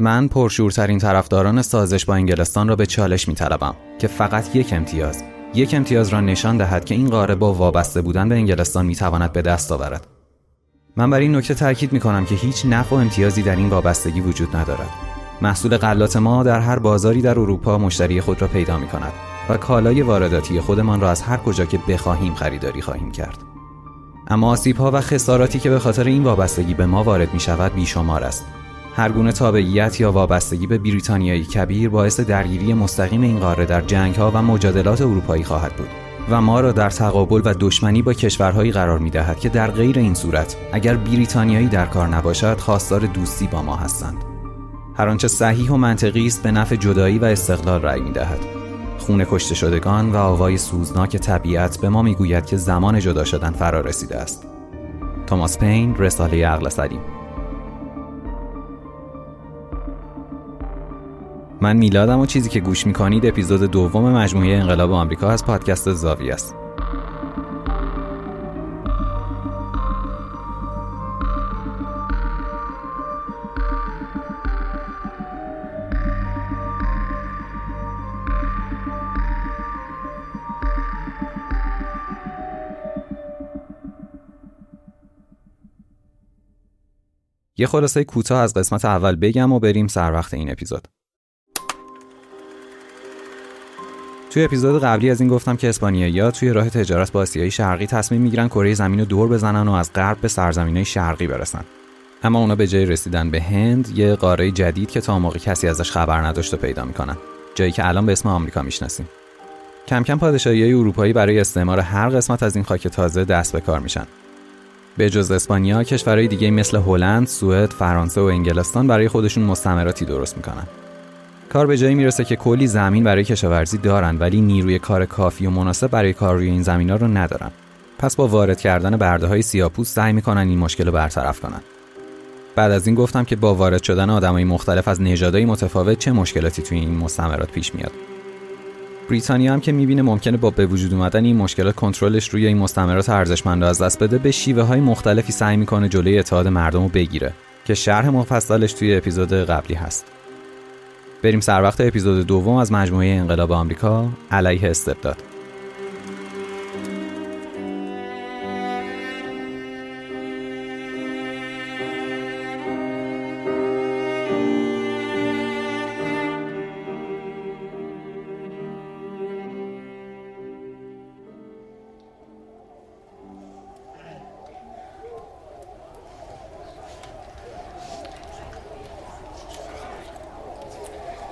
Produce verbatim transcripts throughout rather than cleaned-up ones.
من پرشورترین طرفداران سازش با انگلستان را به چالش می‌طلبم که فقط یک امتیاز، یک امتیاز را نشان دهد که این قاره با وابسته بودن به انگلستان می‌تواند به دست آورد. من بر این نکته تاکید می‌کنم که هیچ نفع و امتیازی در این وابستگی وجود ندارد. محصول غلات ما در هر بازاری در اروپا مشتری خود را پیدا می‌کند و کالای وارداتی خودمان را از هر کجا که بخواهیم خریداری خواهیم کرد. اما آسیب‌ها و خساراتی که به خاطر این وابستگی به ما وارد می‌شود بیشمار است. هر گونه تابعیت یا وابستگی به بریتانیایی کبیر باعث درگیری مستقیم این قاره در جنگ‌ها و مجادلات اروپایی خواهد بود و ما را در تقابل و دشمنی با کشورهایی قرار می‌دهد که در غیر این صورت اگر بریتانیایی در کار نباشد خواستار دوستی با ما هستند. هر آنچه صحیح و منطقی است به نفع جدایی و استقلال رأی می‌دهد. خون کشته شدگان و آوای سوزناک طبیعت به ما می‌گوید که زمان جدا شدن فرا رسیده است. توماس پین، رساله عقل سلیم. من میلادم و چیزی که گوش میکنید اپیزود دوم مجموعه انقلاب آمریکا از پادکست زاویه است. یه خلاصه کوتاه از قسمت اول بگم و بریم سر وقت این اپیزود. توی اپیزود قبلی از این گفتم که اسپانیایی‌ها توی راه تجارت با آسیای شرقی تصمیم می‌گیرن کره زمین رو دور بزنن و از غرب به سرزمین‌های شرقی برسن. اما اونا به جای رسیدن به هند، یه قاره جدید که تا موقع کسی ازش خبر نداشته پیدا می‌کنن، جایی که الان به اسم آمریکا می‌شناسیم. کم کم پادشاهی‌های اروپایی برای استعمار هر قسمت از این خاک تازه دست به کار میشن. به جز اسپانیا، کشورهای دیگه مثل هلند، سوئد، فرانسه و انگلستان برای خودشون مستعمراتی درست می‌کنن. کار به جایی میرسه که کلی زمین برای کشاورزی دارن ولی نیروی کار کافی و مناسب برای کار روی این زمینا رو ندارن. پس با وارد کردن برده‌های سیاه‌پوست سعی می‌کنن این مشکل رو برطرف کنن. بعد از این گفتم که با وارد شدن آدمای مختلف از نژادهای متفاوت چه مشکلاتی توی این مستعمرات پیش میاد. بریتانیا هم که می‌بینه ممکنه با به وجود اومدن این مشکلات کنترلش روی این مستعمرات ارزشمند از دست بده، به شیوه‌های مختلفی سعی می‌کنه جلوی اتحاد مردم رو بگیره که شرح مفصلش توی اپیزود قبلی هست. بریم سر وقت اپیزود دوم از مجموعه انقلاب آمریکا علیه استبداد.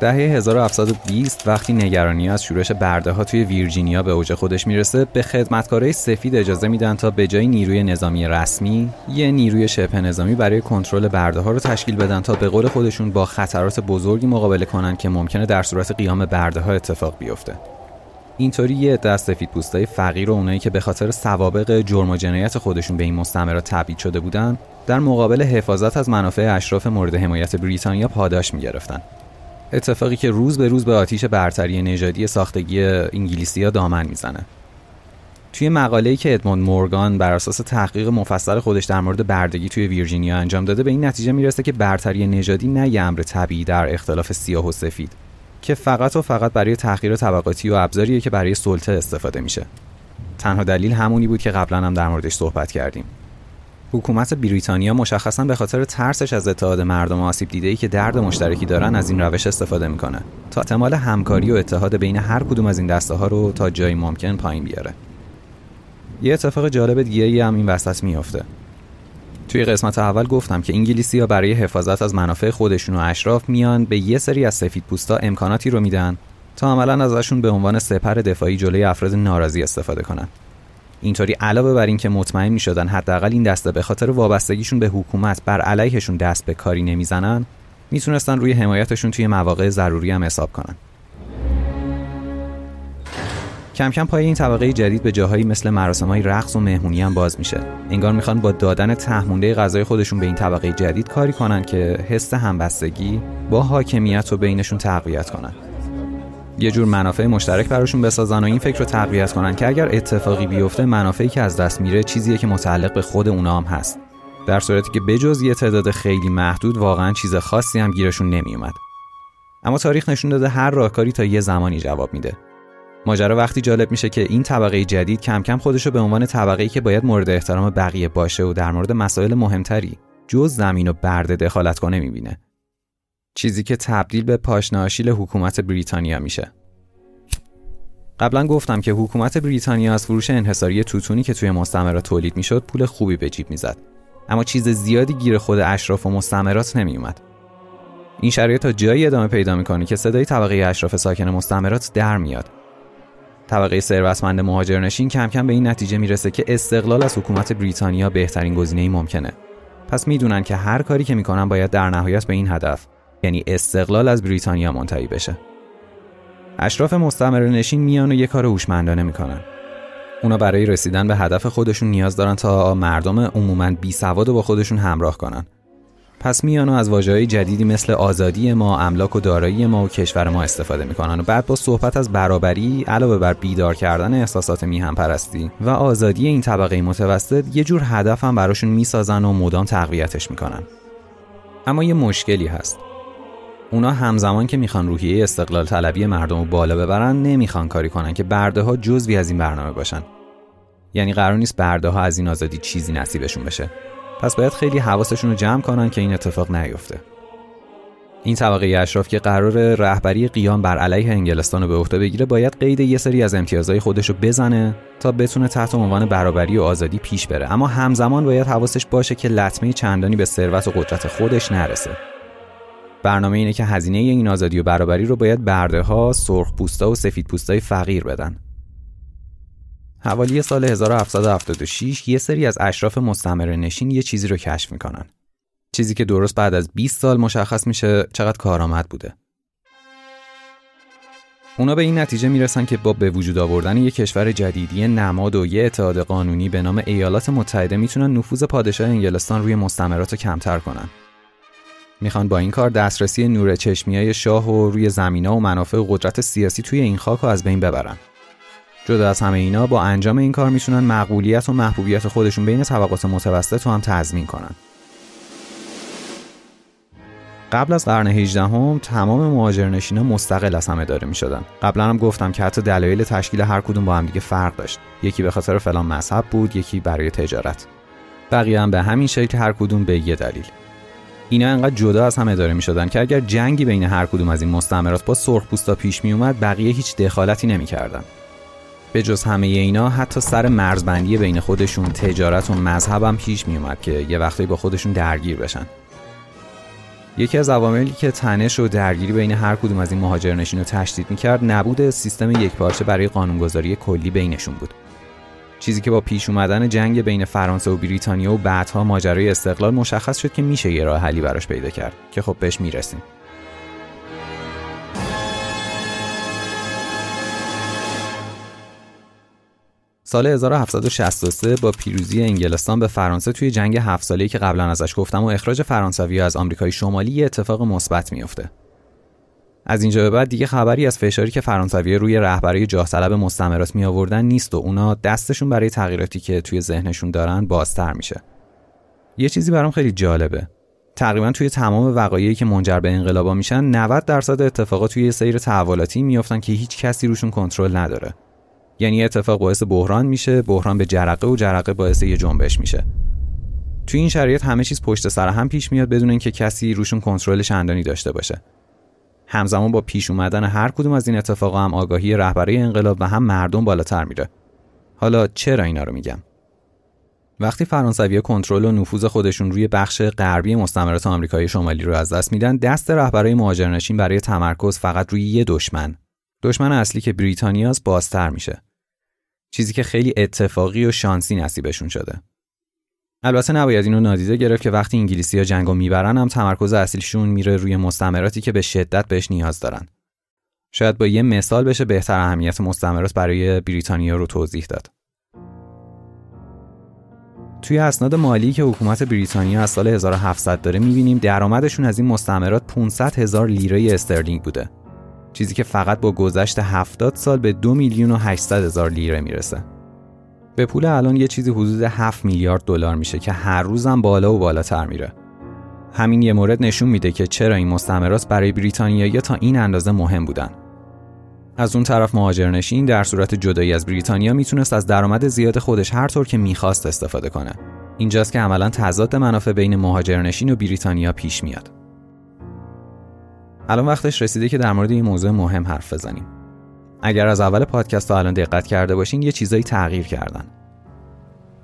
دهه هزار و هفتصد و بیست وقتی نگرانی از شورش برده‌ها توی ویرجینیا به اوج خودش میرسه، به خدمتکارای سفید اجازه میدن تا به جای نیروی نظامی رسمی، یه نیروی شبه نظامی برای کنترل برده‌ها رو تشکیل بدن تا به قول خودشون با خطرات بزرگی مقابله کنن که ممکنه در صورت قیام برده‌ها اتفاق بیفته. اینطوری یه عده از سفیدپوستای فقیر و اونایی که به خاطر سوابق جرم و جنایت خودشون به این مستعمرات تبعید شده بودن، در مقابل حفاظت از منافع اشراف مورد حمایت بریتانیا پاداش می‌گرفتن. اتفاقی که روز به روز به آتیش برتری نژادی ساختگی انگلیسی‌ها دامن میزنه. توی مقاله‌ای که ادموند مورگان بر اساس تحقیق مفصل خودش در مورد بردگی توی ویرجینیا انجام داده، به این نتیجه میرسه که برتری نژادی نه یه امر طبیعی در اختلاف سیاه و سفید، که فقط و فقط برای تحقیر طبقاتی و ابزاریه که برای سلطه استفاده میشه. تنها دلیل همونی بود که قبلا هم در موردش صحبت کردیم. حکومت بریتانیا مشخصاً به خاطر ترسش از اتحاد مردم آسیب دیده‌ای که درد مشترکی دارن از این روش استفاده میکنه تا احتمال همکاری و اتحاد بین هر کدوم از این دسته‌ها رو تا جایی ممکن پایین بیاره. یه اتفاق جالب دیگه‌ای هم این وسط میفته. توی قسمت اول گفتم که انگلیسی‌ها برای حفاظت از منافع خودشون و اشراف میان به یه سری از سفیدپوستا امکاناتی رو میدن تا عملاً ازشون به عنوان سپر دفاعی جلوی افراد ناراضی استفاده کنن. اینطوری علاوه بر این که مطمئن می‌شدن حداقل این دسته به خاطر وابستگیشون به حکومت بر علیهشون دست به کاری نمیزنن، میتونستن روی حمایتشون توی مواقع ضروری هم حساب کنن. کم کم پای این طبقه جدید به جاهایی مثل مراسم‌های رقص و مهمونی هم باز میشه. انگار میخوان با دادن تهمونده غذای خودشون به این طبقه جدید کاری کنن که حس همبستگی با حاکمیت رو بینشون تقویت کنن. یه جور منافع مشترک براشون بسازن و این فکر رو تقویت کنن که اگر اتفاقی بیفته، منافعی که از دست میره چیزیه که متعلق به خود اونا هم هست در صورتی که بجز یه تعداد خیلی محدود واقعا چیز خاصی هم گیرشون نمیومد. اما تاریخ نشون داده هر راهکاری تا یه زمانی جواب میده. ماجرا وقتی جالب میشه که این طبقه جدید کم کم خودشو به عنوان طبقه‌ای که باید مورد احترام بقیه باشه و در مورد مسائل مهمتری جز زمین و برده دخالت کنه میبینه. چیزی که تبدیل به پاشنه آشیل حکومت بریتانیا میشه. قبلا گفتم که حکومت بریتانیا از فروش انحصاری توتونی که توی مستعمره تولید میشد پول خوبی به جیب میزد، اما چیز زیادی گیر خود اشراف و مستعمرات نمیومد. این شرایط تا جایی ادامه پیدا میکنه که صدای طبقه اشراف ساکن مستعمرات در میاد. طبقه ثروتمند مهاجرنشین کم کم به این نتیجه میرسه که استقلال از حکومت بریتانیا بهترین گزینه‌ای ممکنه. پس میدونن که هر کاری که میکنن باید در نهایت به این هدف، یعنی استقلال از بریتانیا منتهی بشه. اشراف مستعمره‌نشین میان و یه کار هوشمندانه میکنن. اونا برای رسیدن به هدف خودشون نیاز دارن تا مردم عموماً بیسواد رو با خودشون همراه کنن. پس میان و از واژه‌های جدیدی مثل آزادی ما، املاک و دارایی ما و کشور ما استفاده میکنن و بعد با صحبت از برابری علاوه بر بیدار کردن احساسات میهم پرستی و آزادی این طبقه متوسط یه جور هدف هم براشون میسازن و مدام تقویتش میکنن. اما یه مشکلی هست. اونا همزمان که میخوان روحیه استقلال طلبی مردم رو بالا ببرن، نمیخوان کاری کنن که برده‌ها جزوی از این برنامه باشن. یعنی قرار نیست برده‌ها از این آزادی چیزی نصیبشون بشه. پس باید خیلی حواسشون رو جمع کنن که این اتفاق نیفته. این طبقه اشراف که قرار رهبری قیام بر علیه انگلستان رو به عهده بگیره، باید قید یه سری از امتیازهای خودش رو بزنه تا بتونه تحت عنوان برابری و آزادی پیش بره، اما همزمان باید حواسش باشه که لطمه چندانی به ثروت و قدرت خودش نرسه. برنامه اینه که هزینه این آزادی و برابری رو باید برده‌ها، سرخپوستا و سفیدپوستای فقیر بدن. حوالی سال هزار و هفتصد و هفتاد و شش یه سری از اشراف مستعمره‌نشین یه چیزی رو کشف میکنن. چیزی که درست بعد از بیست سال مشخص میشه چقدر کارآمد بوده. اونا به این نتیجه میرسن که با به وجود آوردن یه کشور جدیدی نماد و یه اتحاد قانونی به نام ایالات متحده میتونن نفوذ پادشاه انگلستان روی مستعمرات رو کمتر کنن. میخوان با این کار دسترسی نور چشمیای شاه و روی زمینا و منافع و قدرت سیاسی توی این خاک رو از بین ببرن. جدا از همه اینا، با انجام این کار میتونن مقبولیت و محبوبیت خودشون بین طبقات متوسط رو هم تضمین کنن. قبل از قرن هجدهم تمام مهاجرنشینا مستقل از هم اداره میشدن. قبلا هم گفتم که حتی دلایل تشکیل هر کدوم با هم دیگه فرق داشت. یکی به خاطر فلان مذهب بود، یکی برای تجارت. بقیه هم به همین شکل هر کدوم به یه دلیل. اینا انقدر جدا از هم اداره میشدن که اگر جنگی بین هر کدوم از این مستعمرات با سرخپوستا پیش می اومد، بقیه هیچ دخالتی نمیکردن. به جز همه اینا، حتی سر مرزبندی بین خودشون، تجارت و مذهب هم پیش می اومد که یه وقتی با خودشون درگیر بشن. یکی از عواملی که تنش و درگیری بین هر کدوم از این مهاجرنشین رو تشدید میکرد، نبود سیستم یکپارچه برای قانونگذاری کلی بینشون بود. چیزی که با پیش اومدن جنگ بین فرانسه و بریتانیا و بعدها ماجرای استقلال مشخص شد که میشه یه راه حلی براش پیدا کرد که خب بهش میرسیم. سال هزار و هفتصد و شصت و سه با پیروزی انگلستان به فرانسه توی جنگ هفت ساله‌ای که قبلا ازش گفتم و اخراج فرانسوی‌ها از آمریکای شمالی، اتفاق مثبت میفته. از اینجا به بعد دیگه خبری از فشاری که فرانسوی‌ها روی رهبری جاه طلب مستعمرات می‌آوردن نیست و اونا دستشون برای تغییراتی که توی ذهنشون دارن بازتر میشه. یه چیزی برام خیلی جالبه. تقریبا توی تمام وقایعی که منجر به انقلابا میشن، نود درصد اتفاقات توی سیر تحولاتی میافتن که هیچ کسی روشون کنترل نداره. یعنی اتفاق باعث بحران میشه، بحران به جرقه و جرقه باعث یه جنبش میشه. توی این شرایط همه چیز پشت سر هم پیش میاد بدون اینکه کسی روشون کنترل چندانی داشته باشه. همزمان با پیش اومدن هر کدوم از این اتفاقا هم آگاهی رهبری انقلاب و هم مردم بالاتر میره. حالا چرا اینا رو میگم؟ وقتی فرانسوی‌ها کنترل و نفوذ خودشون روی بخش غربی مستعمرات آمریکای شمالی رو از دست میدن، دست رهبرای مهاجرنشین برای تمرکز فقط روی یه دشمن، دشمن اصلی که بریتانیاست، بازتر میشه. چیزی که خیلی اتفاقی و شانسی نصیبشون شده. البته نباید اینو نادیده گرفت که وقتی انگلیسی‌ها جنگو میبرن، هم تمرکز اصلیشون میره روی مستعمراتی که به شدت بهش نیاز دارن. شاید با یه مثال بشه بهتر اهمیت مستعمرات برای بریتانیا رو توضیح داد. توی اسناد مالی که حکومت بریتانیا از سال هزار و هفتصد داره میبینیم درآمدشون از این مستعمرات پانصد هزار لیره استرلینگ بوده. چیزی که فقط با گذشت هفتاد سال به دو میلیون و هشتصد هزار لیره میرسه. به پول الان یه چیزی حدود هفت میلیارد دلار میشه که هر روزم بالا و بالاتر میره. همین یه مورد نشون میده که چرا این مستعمرات برای بریتانیایی‌ها تا این اندازه مهم بودن. از اون طرف مهاجرنشین در صورت جدایی از بریتانیا میتونست از درآمد زیاد خودش هر طور که میخواست استفاده کنه. اینجاست که عملاً تضاد منافع بین مهاجرنشین و بریتانیا پیش میاد. الان وقتش رسیده که در مورد این موضوع مهم حرف بزنیم. اگر از اول پادکست تا الان دقت کرده باشین یه چیزایی تغییر کردن.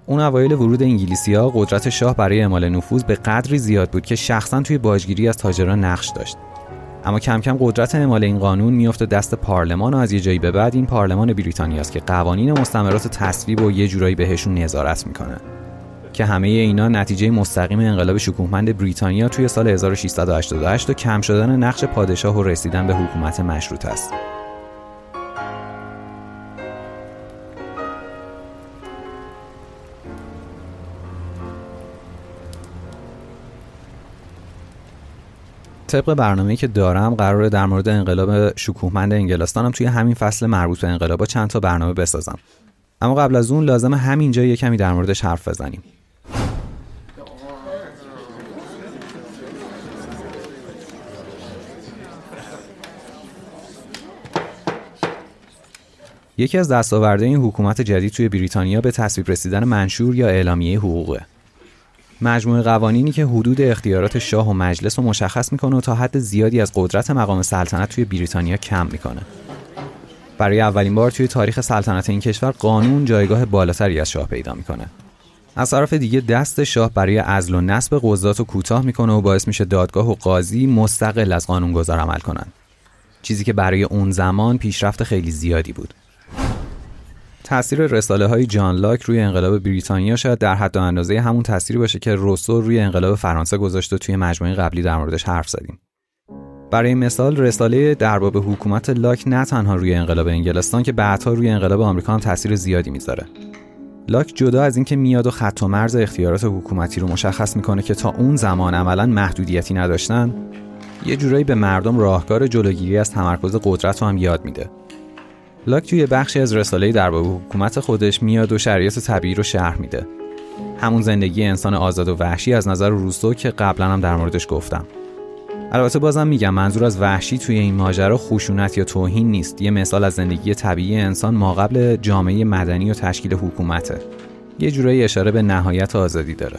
اون اوایل ورود انگلیسی‌ها قدرت شاه برای اعمال نفوذ به قدری زیاد بود که شخصاً توی باجگیری از تاجران نقش داشت. اما کم کم قدرت اعمال این قانون میفته دست پارلمان و از یه جایی به بعد این پارلمان بریتانیاست که قوانین مستعمرات رو تصویب و یه جورایی بهشون نظارت میکنه که همه اینا نتیجه مستقیم انقلاب شکوهمند بریتانیا توی سال هزار و ششصد و هشتاد و هشت و کم شدن نقش پادشاه و رسیدن به حکومت مشروطه است. طبق برنامه‌ای که دارم قراره در مورد انقلاب شکوهمند انگلستانم توی همین فصل مربوط به انقلابا چند تا برنامه بسازم. اما قبل از اون لازمه همینجا یه کمی در موردش حرف بزنیم. یکی از دستاوردهای این حکومت جدید توی بریتانیا به تصویب رسیدن منشور یا اعلامیه حقوقه. مجموعه قوانینی که حدود اختیارات شاه و مجلس رو مشخص میکنه و تا حد زیادی از قدرت مقام سلطنت توی بریتانیا کم میکنه. برای اولین بار توی تاریخ سلطنت این کشور قانون جایگاه بالاتری از شاه پیدا میکنه. از طرف دیگه دست شاه برای عزل و نصب قضات رو کوتاه میکنه و باعث میشه دادگاه و قاضی مستقل از قانونگذار عمل کنن. چیزی که برای اون زمان پیشرفت خیلی زیادی بود. تأثیر رساله‌های جان لاک روی انقلاب بریتانیا شاید در حد و اندازه همون تأثیری باشه که روسو روی انقلاب فرانسه گذاشت و توی مجموعه قبلی در موردش حرف زدیم. برای مثال رساله در باب حکومت لاک نه تنها روی انقلاب انگلستان که بعدها روی انقلاب آمریکا هم تأثیر زیادی میذاره. لاک جدا از اینکه میاد و خط و مرز اختیارات حکومتی رو مشخص میکنه که تا اون زمان عملاً محدودیتی نداشتن، یه جورایی به مردم راهکار جلوگیری از تمرکز قدرت رو هم یاد میده. لاک توی بخشی از رساله‌ای در باب حکومت خودش میاد و شرایط طبیعی رو شرح میده. همون زندگی انسان آزاد و وحشی از نظر روسو که قبلا هم در موردش گفتم. البته بازم میگم منظور از وحشی توی این ماجرا خشونت یا توهین نیست. یه مثال از زندگی طبیعی انسان ماقبل جامعه مدنی و تشکیل حکومته. یه جورایی اشاره به نهایت آزادی داره.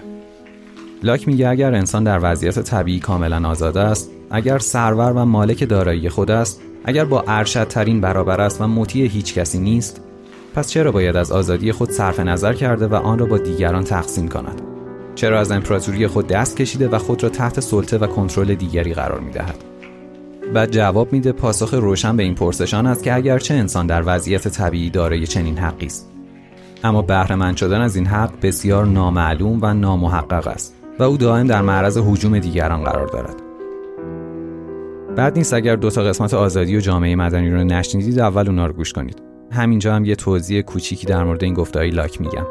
لاک میگه اگر انسان در وضعیت طبیعی کاملا آزاد است، اگر سرور و مالک دارایی خود است، اگر با ارشدترین برابر است و مطیع هیچ کسی نیست، پس چرا باید از آزادی خود صرف نظر کرده و آن را با دیگران تقسیم کند؟ چرا از امپراتوری خود دست کشیده و خود را تحت سلطه و کنترل دیگری قرار می‌دهد؟ و جواب میده پاسخ روشن به این پرسشان است که اگرچه انسان در وضعیت طبیعی دارای چنین حقی است، اما بهره‌مند شدن از این حق بسیار نامعلوم و نامحقق است و او دائم در معرض هجوم دیگران قرار دارد. بعد نیست اگر دو تا قسمت آزادی و جامعه مدنی رو نشنیدید اول اونا رو گوش کنید. همینجا هم یه توضیح کوچیکی در مورد این گفته‌های لاک میگم.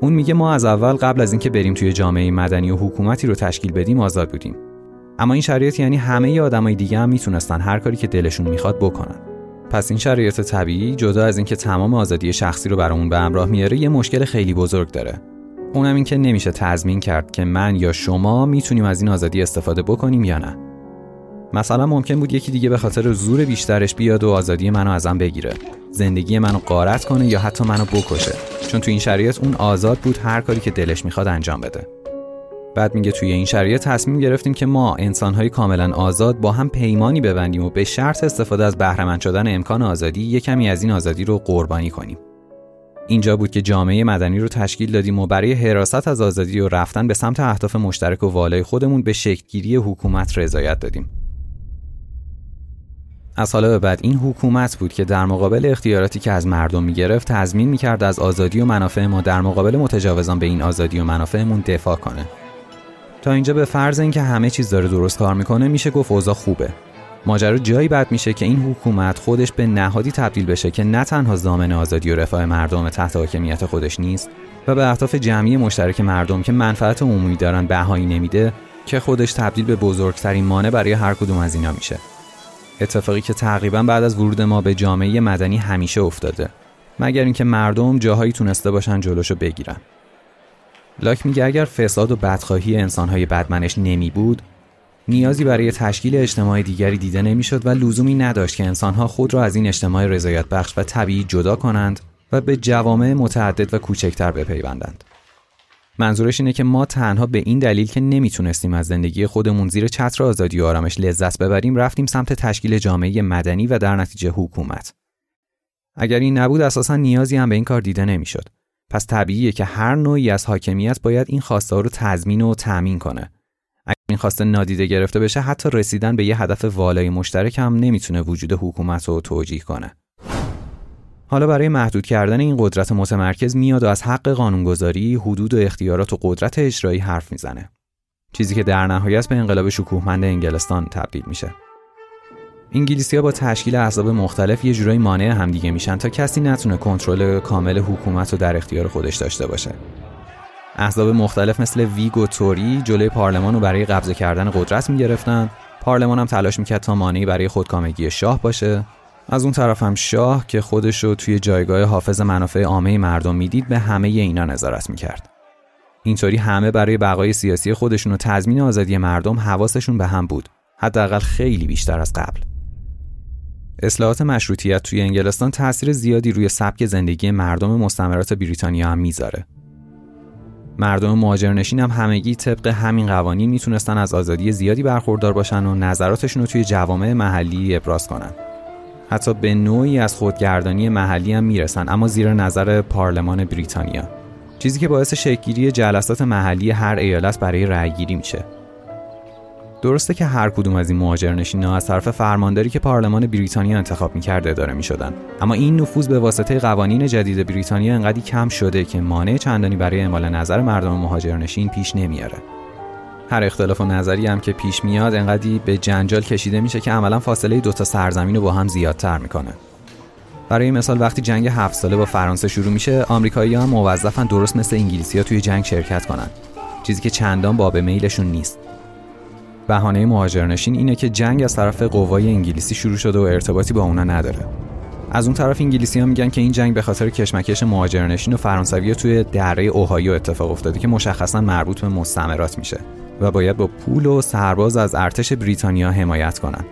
اون میگه ما از اول قبل از اینکه بریم توی جامعه مدنی و حکومتی رو تشکیل بدیم آزاد بودیم. اما این شرایط یعنی همه آدمای دیگه هم میتونستن هر کاری که دلشون میخواد بکنن. پس این شرایط طبیعی جدا از اینکه تمام آزادی شخصی رو برامون به همراه میاره، یه مشکل خیلی بزرگ داره. اونم این که نمیشه تضمین کرد که من یا شما میتونیم از این آزادی استفاده بکنیم یا نه. مثلا ممکن بود یکی دیگه به خاطر زور بیشترش بیاد و آزادی منو ازم بگیره، زندگی منو غارت کنه یا حتی منو بکشه، چون تو این شریعت اون آزاد بود هر کاری که دلش میخواد انجام بده. بعد میگه توی این شریعت تصمیم گرفتیم که ما انسانهای کاملا آزاد با هم پیمانی ببندیم و به شرط استفاده از بهره‌مند شدن امکان آزادی یک کمی از این آزادی رو قربانی کنیم. اینجا بود که جامعه مدنی رو تشکیل دادیم و برای حراست از آزادی و رفتن به سمت اهداف مشترک و والای خودمون به شکل‌گیری حکومت رضایت دادیم. از حالا به بعد این حکومت بود که در مقابل اختیاراتی که از مردم می‌گرفت تضمین می‌کرد از آزادی و منافع ما در مقابل متجاوزان به این آزادی و منافعمون دفاع کنه. تا اینجا به فرض اینکه همه چیز داره درست کار می‌کنه میشه گفت اوضاع خوبه. ماجرا جایی بد میشه که این حکومت خودش به نهادی تبدیل بشه که نه تنها ضامن آزادی و رفاه مردم تحت حاکمیت خودش نیست و به اهداف جمعی مشترک مردم که منفعت عمومی دارن بهایی نمیده، که خودش تبدیل به بزرگترین مانع برای هر کدوم از اینا میشه. اتفاقی که تقریبا بعد از ورود ما به جامعه مدنی همیشه افتاده. مگر اینکه مردم جاهایی تونسته باشن جلوشو بگیرن. لاک میگه اگر فساد و بدخواهی انسانهای بدمنش نمی بود، نیازی برای تشکیل اجتماعی دیگری دیده نمیشد و لزومی نداشت که انسانها خود را از این اجتماع رضایت بخش و طبیعی جدا کنند و به جوامع متعدد و کوچکتر بپیوندند. منظورش اینه که ما تنها به این دلیل که نمیتونستیم از زندگی خودمون زیر چتر آزادی و آرامش لذت ببریم، رفتیم سمت تشکیل جامعه مدنی و در نتیجه حکومت. اگر این نبود، اساساً نیازی هم به این کار دیده نمیشد. پس طبیعیه که هر نوعی از حاکمیت باید این خواسته‌ها رو تضمین و تأمین کنه. اگر این خواسته نادیده گرفته بشه، حتی رسیدن به یه هدف والای مشترک هم نمیتونه وجود حکومت رو توجیه کنه. حالا برای محدود کردن این قدرت متمرکز میاد و از حق قانونگذاری، حدود و اختیارات و قدرت اجرایی حرف میزنه. چیزی که در نهایت به انقلاب شکوهمند انگلستان تبدیل میشه. انگلیسی‌ها با تشکیل احزاب مختلف یه جورایی مانع هم دیگه میشن تا کسی نتونه کنترل کامل حکومت رو در اختیار خودش داشته باشه. احزاب مختلف مثل ویگ و توری جلوی پارلمان رو برای قبضه کردن قدرت می‌گرفتن. پارلمان هم تلاش می‌کرد تا مانعی برای خودکامگی شاه باشه. از اون طرف هم شاه که خودش رو توی جایگاه حافظ منافع عامه مردم میدید، به همه اینا نظارت میکرد. اینطوری همه برای بقای سیاسی خودشون و تضمین آزادی مردم حواسشون به هم بود، حداقل خیلی بیشتر از قبل. اصلاحات مشروطیت توی انگلستان تأثیر زیادی روی سبک زندگی مردم مستعمرات بریتانیا هم میذاره. مردم مهاجرنشین هم همگی طبق همین قوانین میتونستن از آزادی زیادی برخوردار باشن و نظراتشون رو توی جوامع محلی ابراز کنن. حتی به نوعی از خودگردانی محلی هم میرسن، اما زیر نظر پارلمان بریتانیا، چیزی که باعث شکل‌گیری جلسات محلی هر ایالت برای رأی‌گیری میشه. درسته که هر کدوم از این مهاجرنشین‌ها از طرف فرمانداری که پارلمان بریتانیا انتخاب میکرد اداره میشدن، اما این نفوذ به واسطه قوانین جدید بریتانیا انقدری کم شده که مانع چندانی برای اعمال نظر مردم مهاجرنشین پیش نمیاره. هر اختلاف و نظری هم که پیش میاد انقدی به جنجال کشیده میشه که عملا فاصله دو تا سرزمین رو با هم زیادتر میکنه. برای مثال وقتی جنگ هفت ساله با فرانسه شروع میشه، آمریکایی‌ها هم موظفن درست مثل انگلیسی‌ها توی جنگ شرکت کنن، چیزی که چندان باب میلشون نیست. بهانه مهاجرنشین اینه که جنگ از طرف قوای انگلیسی شروع شده و ارتباطی با اونا نداره. از اون طرف انگلیسی‌ها میگن که این جنگ به خاطر کشمکش مهاجرنشین و فرانسوی‌ها توی دره اوهایو اتفاق افتاده که مشخصاً مربوط به مستعمرات میشه و باید با پول و سرباز از ارتش بریتانیا حمایت کنن.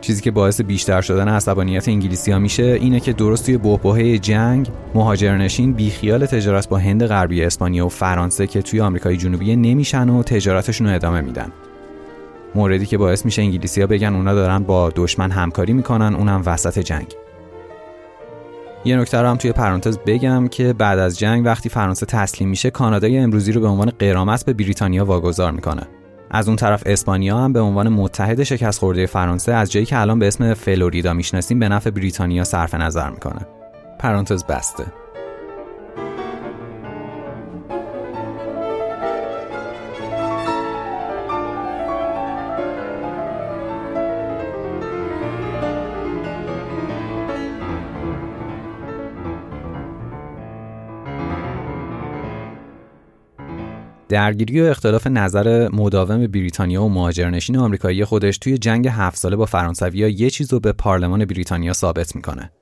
چیزی که باعث بیشتر شدن عصبانیت انگلیسی‌ها میشه اینه که درست توی بحبوحه جنگ، مهاجرنشین بیخیال تجارت با هند غربی، اسپانیا و فرانسه که توی آمریکای جنوبی نمیشن و تجارتشون رو ادامه میدن. موردی که باعث میشه انگلیسی‌ها بگن اونا دارن با دشمن همکاری میکنن، اونم وسط جنگ. یه نکته رو هم توی پرانتز بگم که بعد از جنگ وقتی فرانسه تسلیم میشه، کانادای امروزی رو به عنوان غرامت به بریتانیا واگذار میکنه. از اون طرف اسپانیا هم به عنوان متحد شکست خورده فرانسه از جایی که الان به اسم فلوریدا میشناسیم به نفع بریتانیا صرف نظر میکنه. پرانتز بسته. درگیری و اختلاف نظر مداوم بریتانیا و مهاجرنشین آمریکایی خودش توی جنگ هفت ساله با فرانسوی‌ها یه چیز رو به پارلمان بریتانیا ثابت میکنه.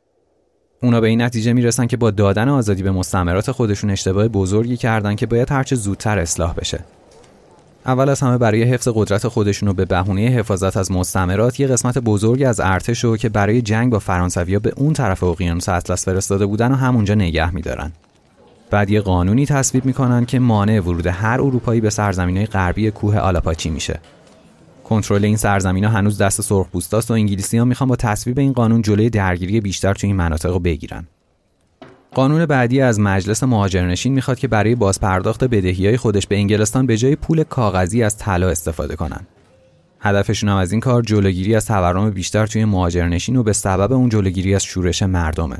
اونا به این نتیجه میرسن که با دادن آزادی به مستعمرات خودشون اشتباه بزرگی کردن که باید هرچه زودتر اصلاح بشه. اول از همه برای حفظ قدرت خودشون رو به بهونه حفاظت از مستعمرات یه قسمت بزرگی از ارتش رو که برای جنگ با فرانسوی‌ها به اون طرف اقیانوس اطلس فرستاده بودن و همونجا نگه می‌دارن. بعد یه قانونی تصویب میکنن که مانع ورود هر اروپایی به سرزمین‌های غربی کوه آلاپاچی میشه. کنترل این سرزمین‌ها هنوز دست سرخپوستاست و انگلیسی‌ها میخوان با تصویب این قانون جلوی درگیری بیشتر تو این مناطق رو بگیرن. قانون بعدی از مجلس مهاجرنشین میخواد که برای بازپرداخت بدهی‌های خودش به انگلستان به جای پول کاغذی از طلا استفاده کنن. هدفشون هم از این کار جلوگیری از تورم بیشتر توی مهاجرنشین و به سبب اون جلوگیری از شورش مردمه.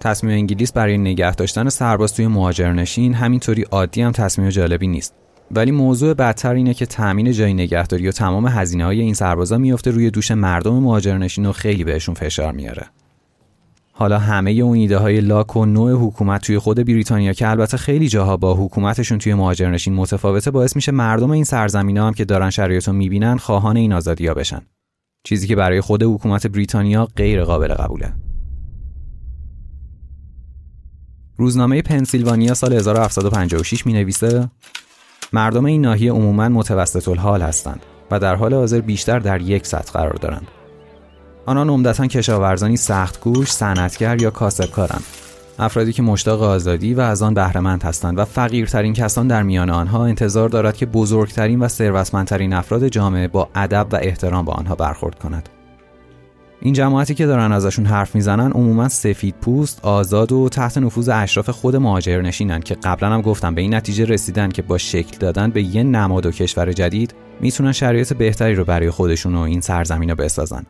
تصمیم انگلیس برای نگه داشتن سرباز توی مهاجرنشین همینطوری عادی هم تصمیم جالبی نیست، ولی موضوع بدتر اینه که تامین جای نگهداری و تمام هزینه‌های این سربازا میفته روی دوش مردم مهاجرنشین و خیلی بهشون فشار میاره. حالا همه اون ایده‌های لاک و نوع حکومت توی خود بریتانیا که البته خیلی جاها با حکومتشون توی مهاجرنشین متفاوته، باعث میشه مردم این سرزمین‌ها هم که دارن شرایطو میبینن خواهان این آزادی‌ها بشن، چیزی که برای خود حکومت بریتانیا غیر قابل قبوله. روزنامه پنسیلوانیا سال هزار و هفتصد و پنجاه و شش می‌نویسه مردم این ناحیه عموماً متوسط الحال هستند و در حال حاضر بیشتر در یک سطح قرار دارند. آنان عمدتاً کشاورزانی سخت‌کوش، صنعتگر یا کاسبکارند. افرادی که مشتاق آزادی و از آن بهره‌مند هستند و فقیرترین کسان در میان آنها انتظار دارد که بزرگترین و ثروتمندترین افراد جامعه با ادب و احترام با آنها برخورد کند. این جماعتی که دارن ازشون حرف میزنن عموما سفید پوست، آزاد و تحت نفوذ اشراف خود مهاجرنشینن که قبلا هم گفتم به این نتیجه رسیدن که با شکل دادن به یه نماد و کشور جدید میتونن شرایط بهتری رو برای خودشون و این سرزمینو بسازن.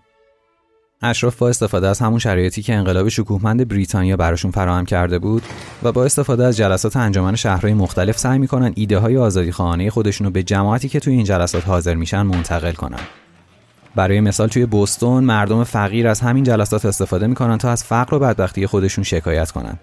اشراف با استفاده از همون شرایطی که انقلاب شکوهمند بریتانیا براشون فراهم کرده بود و با استفاده از جلسات انجمن شهرهای مختلف سعی میکنن ایده های آزادیخواهانه خودشونو به جماعتی که توی این جلسات حاضر میشن منتقل کنن. برای مثال توی بوستون مردم فقیر از همین جلسات استفاده میکنن تا از فقر و بدبختی خودشون شکایت کنن.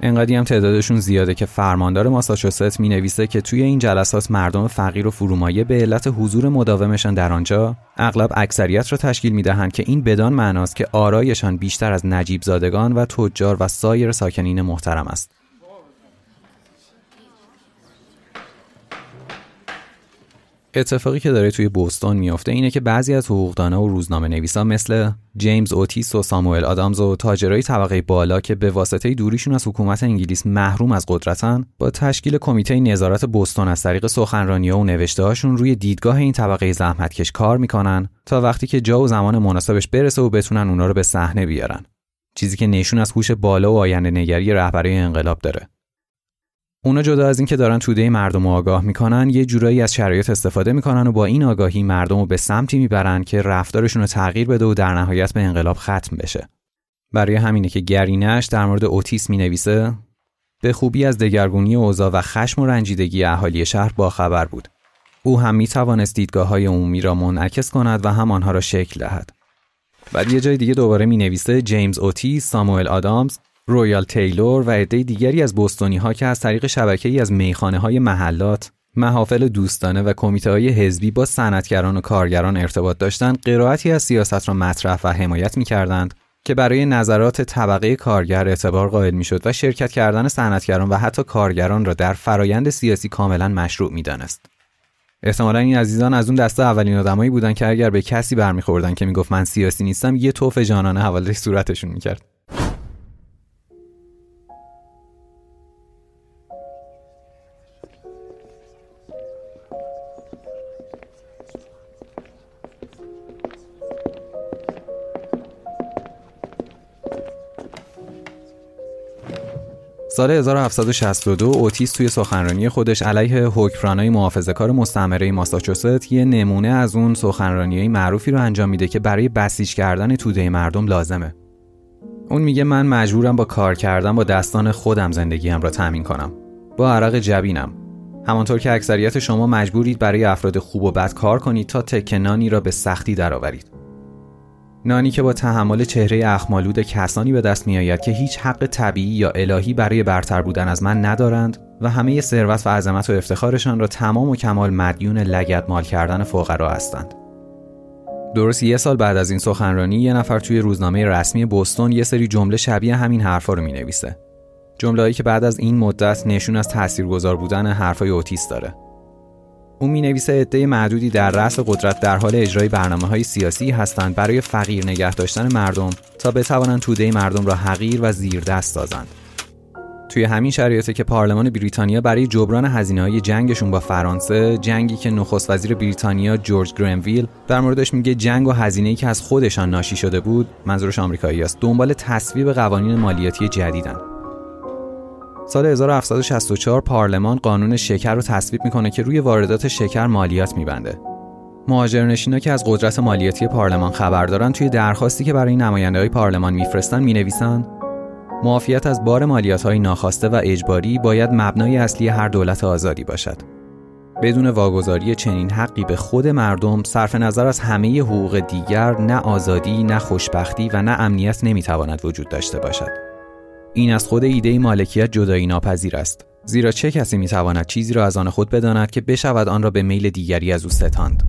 انقدی هم تعدادشون زیاده که فرماندار ماساچوست مینویسه که توی این جلسات مردم فقیر و فرومایه به علت حضور مداومشان در آنجا اغلب اکثریت را تشکیل میدهند که این بدان معناست که آرایشان بیشتر از نجیب زادگان و تجار و سایر ساکنین محترم است. اتفاقی که داره توی بوستون میفته اینه که بعضی از حقوقدانا و روزنامه نویسا مثل جیمز اوتیس و ساموئل آدامز و تاجرای طبقه بالا که به واسطه دوریشون از حکومت انگلیس محروم از قدرتن با تشکیل کمیته نظارت بوستون از طریق سخنرانی‌ها و نوشته‌هاشون روی دیدگاه این طبقه زحمتکش کار میکنن تا وقتی که جا و زمان مناسبش برسه و بتونن اونا رو به صحنه بیارن، چیزی که نشون از هوش بالا و آینده‌نگری رهبرای انقلاب داره. اونا جدا از این که دارن توده مردم رو آگاه میکنن، یه جورایی از شرایط استفاده میکنن و با این آگاهی مردم رو به سمتی میبرن که رفتارشون رو تغییر بده و در نهایت به انقلاب ختم بشه. برای همینه که گرینش در مورد اوتیس مینویسه به خوبی از دگرگونی اوضاع و خشم و رنجیدگی اهالی شهر باخبر بود. او هم میتوانست دیدگاه‌های عمومی را منعکس کند و هم آنها را شکل دهد. بعد یه جای دیگه دوباره مینویسه جیمز اوتیس، ساموئل آدامز، رویال تیلور و عده دیگری از بوستونی‌ها که از طریق شبکه‌ای از میخانه‌های محلات، محافل دوستانه و کمیته‌های حزبی با صنعتگران و کارگران ارتباط داشتند، قرائتی از سیاست را مطرح و حمایت می‌کردند که برای نظرات طبقه کارگر اعتبار قائل می‌شد و شرکت کردن صنعتگران و حتی کارگران را در فرایند سیاسی کاملاً مشروع می‌دانست. احتمالاً این عزیزان از اون دسته اولین آدمایی بودند که اگر به کسی برمی‌خوردن که می‌گفت من سیاسی نیستم، یه توف جانانه حواله صورتشون می‌کرد. سال هزار و هفتصد و شصت و دو اوتیس توی سخنرانی خودش علیه حکمرانای محافظه‌کار مستعمره ماساچوست یه نمونه از اون سخنرانی‌های معروفی رو انجام میده که برای بسیج کردن توده مردم لازمه. اون میگه من مجبورم با کار کردن با دستان خودم زندگیم را تامین کنم، با عرق جبینم، همانطور که اکثریت شما مجبورید برای افراد خوب و بد کار کنید تا تکه نانی را به سختی درآورید. نانی که با تحمل چهره اخمالود کسانی به دست میآید که هیچ حق طبیعی یا الهی برای برتر بودن از من ندارند و همه ثروت و عظمت و افتخارشان را تمام و کمال مدیون لگدمال کردن فقرا هستند. درست یک سال بعد از این سخنرانی یه نفر توی روزنامه رسمی بوستون یه سری جمله شبیه همین حرفا رو مینویسه. جمله‌ای که بعد از این مدت نشون از تاثیرگذار بودن حرفای اوتیس داره. او می‌نویسه عده معدودی در رأس قدرت در حال اجرای برنامه‌های سیاسی هستند برای فقیر نگه داشتن مردم تا بتوانند توده مردم را حقیر و زیردست سازند. توی همین شرایطی که پارلمان بریتانیا برای جبران هزینه‌های جنگشون با فرانسه، جنگی که نخست وزیر بریتانیا جورج گرنویل در موردش میگه جنگ و هزینه‌ای که از خودشان ناشی شده بود، منظورش آمریکایی‌هاست، دنبال تصویب قوانین مالیاتی جدیدن. سال هزار و هفتصد و شصت و چهار پارلمان قانون شکر رو تصویب میکنه که روی واردات شکر مالیات میبنده. مهاجرنشینا که از قدرت مالیاتی پارلمان خبر دارن توی درخواستی که برای نماینده‌های پارلمان میفرستن مینویسن معافیت از بار مالیات‌های ناخواسته و اجباری باید مبنای اصلی هر دولت آزادی باشد. بدون واگذاری چنین حقی به خود مردم صرف نظر از همه حقوق دیگر نه آزادی، نه خوشبختی و نه امنیت نمیتواند وجود داشته باشد. این از خود ایده مالکیت جدایی ناپذیر است، زیرا چه کسی میتواند چیزی را از آن خود بداند که بشود آن را به میل دیگری از او ستاند.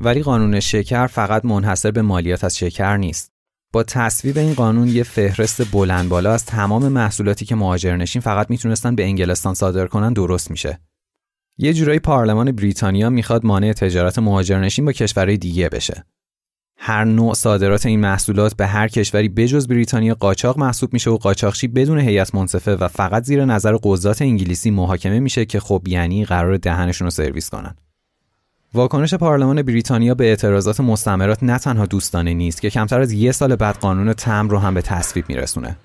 ولی قانون شکر فقط منحصر به مالیات از شکر نیست. با تصویب این قانون یه فهرست بلند بالا از تمام محصولاتی که مهاجرنشین فقط میتونستن به انگلستان صادر کنن درست میشه. یه جورایی پارلمان بریتانیا میخواد مانع تجارت مهاجرنشین با کشورهای دیگه بشه. هر نوع صادرات این محصولات به هر کشوری بجز بریتانیا قاچاق محسوب میشه و قاچاقچی بدون هیئت منصفه و فقط زیر نظر قضات انگلیسی محاکمه میشه که خب یعنی قرار دهنشون رو سرویس کنن. واکنش پارلمان بریتانیا به اعتراضات مستعمرات نه تنها دوستانه نیست که کمتر از یک سال بعد قانون تمبر رو هم به تصویب میرسونه.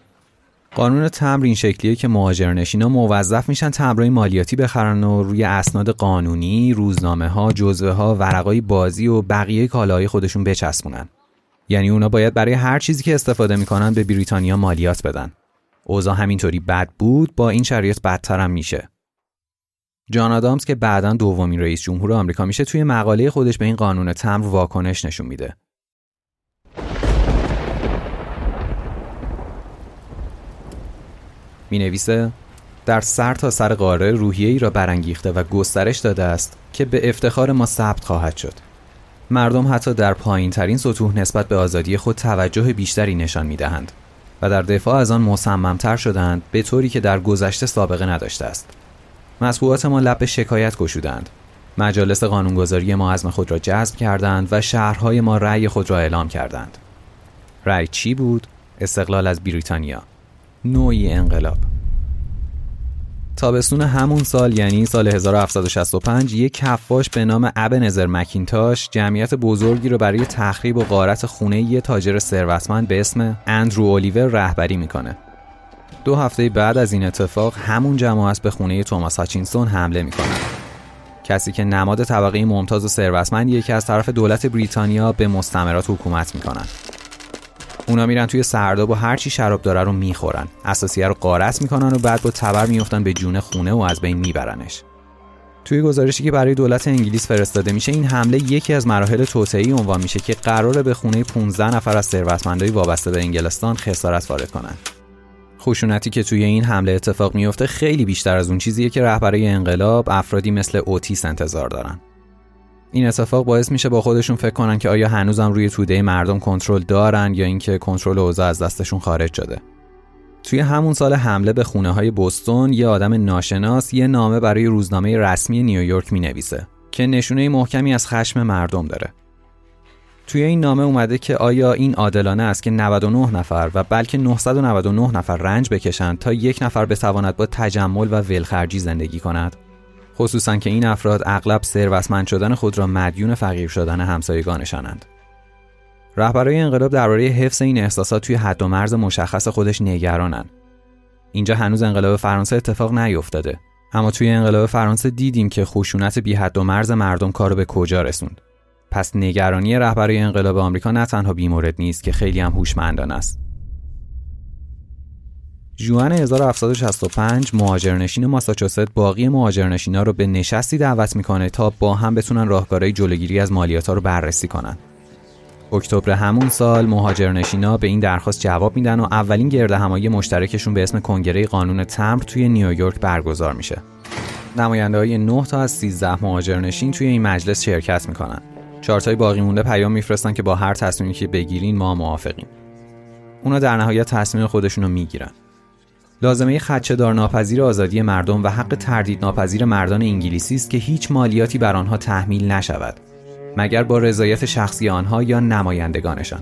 قانون تمبر این شکلیه که مهاجرنشینا موظف میشن تمبرای مالیاتی بخرن و روی اسناد قانونی، روزنامه‌ها، جزوه‌ها، ورقای بازی و بقیه کالاهای خودشون بچسبونن. یعنی اونا باید برای هر چیزی که استفاده میکنن به بریتانیا مالیات بدن. اوضاع همینطوری بد بود، با این شرایط بدتر هم میشه. جان آدامز که بعداً دومین رئیس جمهور آمریکا میشه توی مقاله خودش به این قانون تمبر واکنش نشون میده. می‌نویسه در سر تا سر قاره روحیه‌ای را برانگیخته و گسترش داده است که به افتخار ما ثبت خواهد شد. مردم حتی در پایین‌ترین سطوح نسبت به آزادی خود توجه بیشتری نشان می‌دهند و در دفاع از آن مصمم‌تر شدند به طوری که در گذشته سابقه نداشته است. مسئولات ما لب به شکایت گشودند. مجالس قانونگذاری ما عزم خود را جذب کردند و شهرهای ما رأی خود را اعلام کردند. رأی چی بود؟ استقلال از بریتانیا. نوعی انقلاب. تابستون همون سال یعنی سال هزار و هفتصد و شصت و پنج یک کفاش به نام ابنزر مکینتاش جمعیت بزرگی رو برای تخریب و غارت خونه یه تاجر ثروتمند به اسم اندرو الیور رهبری میکنه. دو هفته بعد از این اتفاق همون جماعت به خونه توماس هاچینسون حمله میکنن. کسی که نماد طبقه ممتاز و ثروتمندیه که از طرف دولت بریتانیا به مستعمرات حکومت میکنن. اونا میرن توی سرداب و هر چی شراب داره رو میخورن، اساسیه رو غارت میکنن و بعد با تبر میافتن به جون خونه و از بین میبرنش. توی گزارشی که برای دولت انگلیس فرستاده میشه این حمله یکی از مراحل توطئه‌ای عنوان میشه که قراره به خونه پانزده نفر از ثروتمندای وابسته به انگلستان خسارت وارد کنن. خشونتی که توی این حمله اتفاق میفته خیلی بیشتر از اون چیزیه که رهبرای انقلاب افرادی مثل اوتیس انتظار دارن. این اتفاق باعث میشه با خودشون فکر کنن که آیا هنوزم روی توده مردم کنترل دارن یا اینکه کنترل اوضاع از دستشون خارج شده. توی همون سال حمله به خونه‌های بوستون یه آدم ناشناس یه نامه برای روزنامه رسمی نیویورک مینویسه که نشونه محکمی از خشم مردم داره. توی این نامه اومده که آیا این عادلانه است که نود و نه نفر و بلکه نهصد و نود و نه نفر رنج بکشند تا یک نفر بتواند با تجمل و ولخرجی زندگی کند؟ خصوصا که این افراد اغلب ثروتمند شدن خود را مدیون فقیر شدن همسایگانشانند. رهبرای انقلاب درباره حفظ این احساسات توی حد و مرز مشخص خودش نگرانند. اینجا هنوز انقلاب فرانسه اتفاق نیفتاده، اما توی انقلاب فرانسه دیدیم که خشونت بی حد و مرز مردم کارو به کجا رسوند. پس نگرانی رهبرای انقلاب آمریکا نه تنها بی‌مورد نیست که خیلی هم هوشمندانه است. ژوئن هزار و هفتصد و شصت و پنج مهاجرنشین ماساچوست باقی مهاجرنشینا رو به نشستی دعوت میکنه تا با هم بتونن راهکارهای جلوگیری از مالیات‌ها رو بررسی کنن. اکتبر همون سال مهاجرنشینا به این درخواست جواب میدن و اولین گردهمایی مشترکشون به اسم کنگره قانون تمبر توی نیویورک برگزار میشه. نماینده‌های نه تا از سیزده مهاجرنشین توی این مجلس شرکت میکنن. چارتای باقی مونده پیام میفرستن که با هر تصمیمی که بگیرین ما موافقیم. اونا در نهایت تصمیم خودشونو میگیرن. لازمه خدشه‌دار ناپذیر آزادی مردم و حق تردید ناپذیر مردان انگلیسی است که هیچ مالیاتی بر آنها تحمیل نشود مگر با رضایت شخصی آنها یا نمایندگانشان.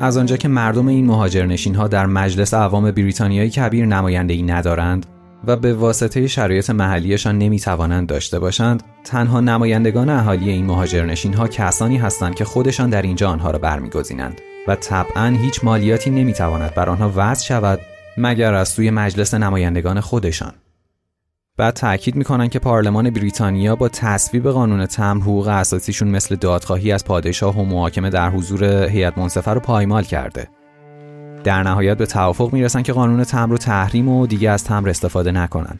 از آنجا که مردم این مهاجرنشین‌ها در مجلس عوام بریتانیایی کبیر نماینده‌ای ندارند و به واسطه شرایط محلیشان نمی‌توانند داشته باشند، تنها نمایندگان اهالی این مهاجرنشین‌ها کسانی هستند که خودشان در اینجا آنها را برمی‌گزینند و طبعاً هیچ مالیاتی نمی‌تواند بر آنها وضع شود مگر از سوی مجلس نمایندگان خودشان. بعد تأکید میکنن که پارلمان بریتانیا با تصویب قانون تمبر حقوق اساسیشون مثل دادخواهی از پادشاه و محاکمه در حضور هیئت منصفه رو پایمال کرده. در نهایت به توافق میرسن که قانون تمبر رو تحریم و دیگه از تمبر استفاده نکنن.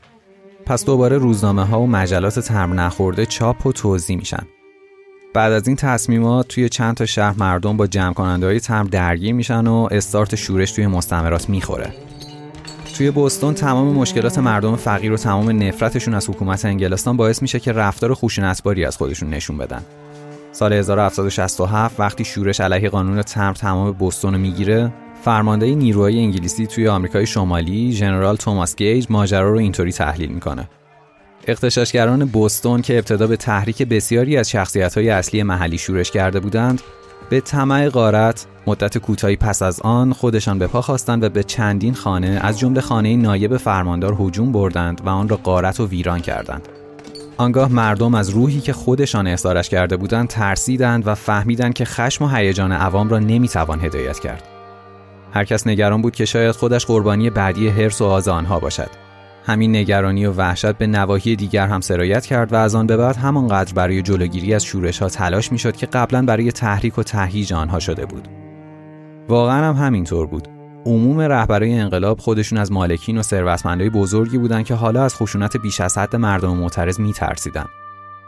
پس دوباره روزنامه ها و مجلات تمبر نخورده چاپ و توزیع میشن. بعد از این تصمیمات توی چند تا شهر مردم با جمع کننده‌های تمبر درگیر میشن و استارت شورش توی مستعمرات میخوره. توی بوستون تمام مشکلات مردم فقیر و تمام نفرتشون از حکومت انگلستان باعث میشه که رفتار خشونت‌باری از خودشون نشون بدن. سال هزار و هفتصد و شصت و هفت وقتی شورش علیه قانون تمبر تمام بوستون رو میگیره، فرمانده نیروهای انگلیسی توی آمریکای شمالی ژنرال توماس گیج ماجرا رو اینطوری تحلیل میکنه. اغتشاشگران بوستون که ابتدا به تحریک بسیاری از شخصیت‌های اصلی محلی شورش کرده بودند، به طمع غارت مدت کوتاهی پس از آن خودشان به پا خواستند و به چندین خانه از جمله خانه نایب فرماندار هجوم بردند و آن را غارت و ویران کردند. آنگاه مردم از روحی که خودشان احضارش کرده بودند ترسیدند و فهمیدند که خشم و هیجان عوام را نمیتوان هدایت کرد. هر کس نگران بود که شاید خودش قربانی بعدی حرص و آز آنها باشد. همین نگرانی و وحشت به نواحی دیگر هم سرایت کرد و از آن به بعد همانقدر برای جلوگیری از شورش‌ها تلاش می‌شد که قبلاً برای تحریک و تهییج آنها شده بود. واقعاً هم همینطور بود. عموم رهبران انقلاب خودشون از مالکین و ثروتمندای بزرگی بودند که حالا از خشونت بیش از حد مردم معترض می‌ترسیدند.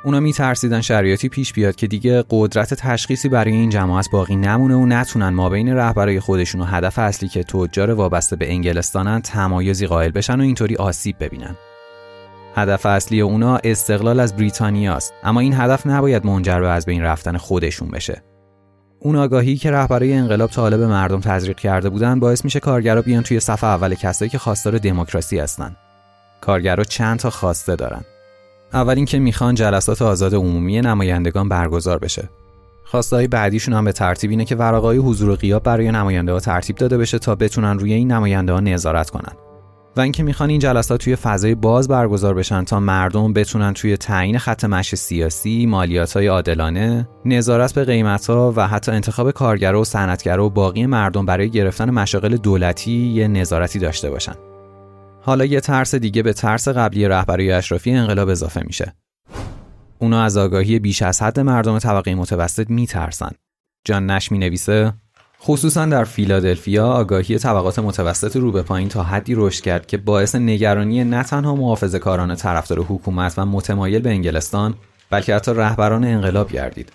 اونا می‌ترسیدن شرایطی پیش بیاد که دیگه قدرت تشخیصی برای این جماعت باقی نمونه و نتونن مابین رهبرای خودشون و هدف اصلی که تجار وابسته به انگلستانن تمایزی قائل بشن و اینطوری آسیب ببینن. هدف اصلی اونا استقلال از بریتانیاست، اما این هدف نباید منجر به از بین رفتن خودشون بشه. اون آگاهی که رهبرای انقلاب تا حالا به مردم تزریق کرده بودن باعث میشه کارگرا بیان توی صف اول کسایی که خواستار دموکراسی هستن. کارگرا چند تا خواسته دارن. اول اینکه میخوان جلسات آزاد عمومی نمایندگان برگزار بشه. خواستهای بعدیشون هم به ترتیب اینه که ورقه‌های حضور و غیاب برای نماینده ها ترتیب داده بشه تا بتونن روی این نماینده ها نظارت کنن. و اینکه میخوان این جلسات توی فضای باز برگزار بشن تا مردم بتونن توی تعیین خط مشی سیاسی، مالیات‌های عادلانه، نظارت به قیمت‌ها و حتی انتخاب کارگرها و صنعتگرها و باقی مردم برای گرفتن مشاغل دولتی یه نظارتی داشته باشن. حالا یه ترس دیگه به ترس قبلی رهبری اشرافی انقلاب اضافه میشه. اونا از آگاهی بیش از حد مردم طبقه متوسط میترسن. جان نش مینویسه خصوصا در فیلادلفیا آگاهی طبقات متوسط رو به پایین تا حدی رشد کرد که باعث نگرانی نه تنها محافظه‌کاران طرفدار حکومت و متمایل به انگلستان، بلکه حتی رهبران انقلاب گردید.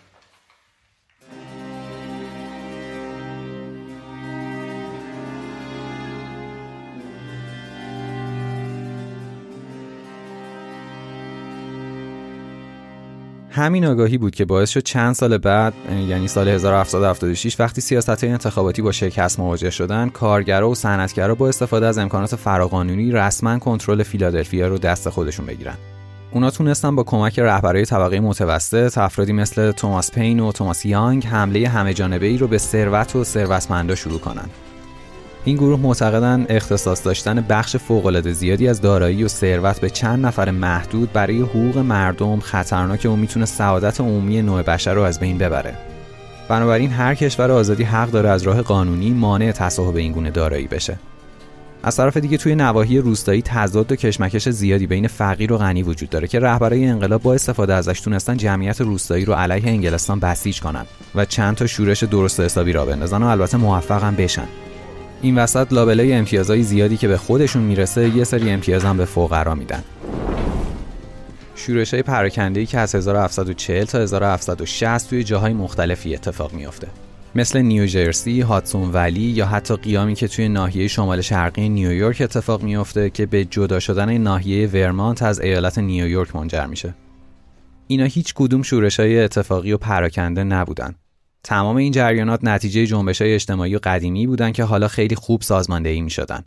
همین آگاهی بود که باعث شد چند سال بعد، یعنی سال هزار و هفتصد و هفتاد و شش، وقتی سیاست‌های انتخاباتی با شکست مواجه شدن، کارگرها و صنعتگرها با استفاده از امکانات فراقانونی رسما کنترل فیلادلفیا رو دست خودشون بگیرن. اونا تونستن با کمک رهبرای طبقه متوسط، افرادی مثل توماس پین و توماس یانگ، حمله همه‌جانبه‌ای رو به ثروت و ثروتمندا شروع کنن. این گروه معتقدن اختصاص داشتن بخش فوق‌العاده زیادی از دارایی و ثروت به چند نفر محدود برای حقوق مردم خطرناکه و میتونه سعادت عمومی نوع بشر رو از بین ببره. بنابراین هر کشور آزادی حق داره از راه قانونی مانع تصاحب این گونه دارایی بشه. از طرف دیگه توی نواحی روستایی تضاد و کشمکش زیادی بین فقیر و غنی وجود داره که رهبرای انقلاب با استفاده ازش تونستن جمعیت روستایی رو علیه انگلستان بسیج کنن و چند تا شورش درست حسابی را بندازن و البته موفق هم بشن. این وسط لابلای امتیازهای زیادی که به خودشون میرسه یه سری امتیاز هم به فقرا میدن. شورش‌های پراکنده‌ای که از هزار و هفتصد و چهل تا هزار و هفتصد و شصت توی جاهای مختلفی اتفاق میفته. مثل نیوجرسی، هاتسون ولی یا حتی قیامی که توی ناحیه شمال شرقی نیویورک اتفاق میفته که به جدا شدن ناحیه ورمانت از ایالت نیویورک منجر میشه. اینا هیچ کدوم شورش‌های اتفاقی و پراکنده نبودن. تمام این جریانات نتیجه جنبش‌های اجتماعی و قدیمی بودند که حالا خیلی خوب سازماندهی می‌شدن.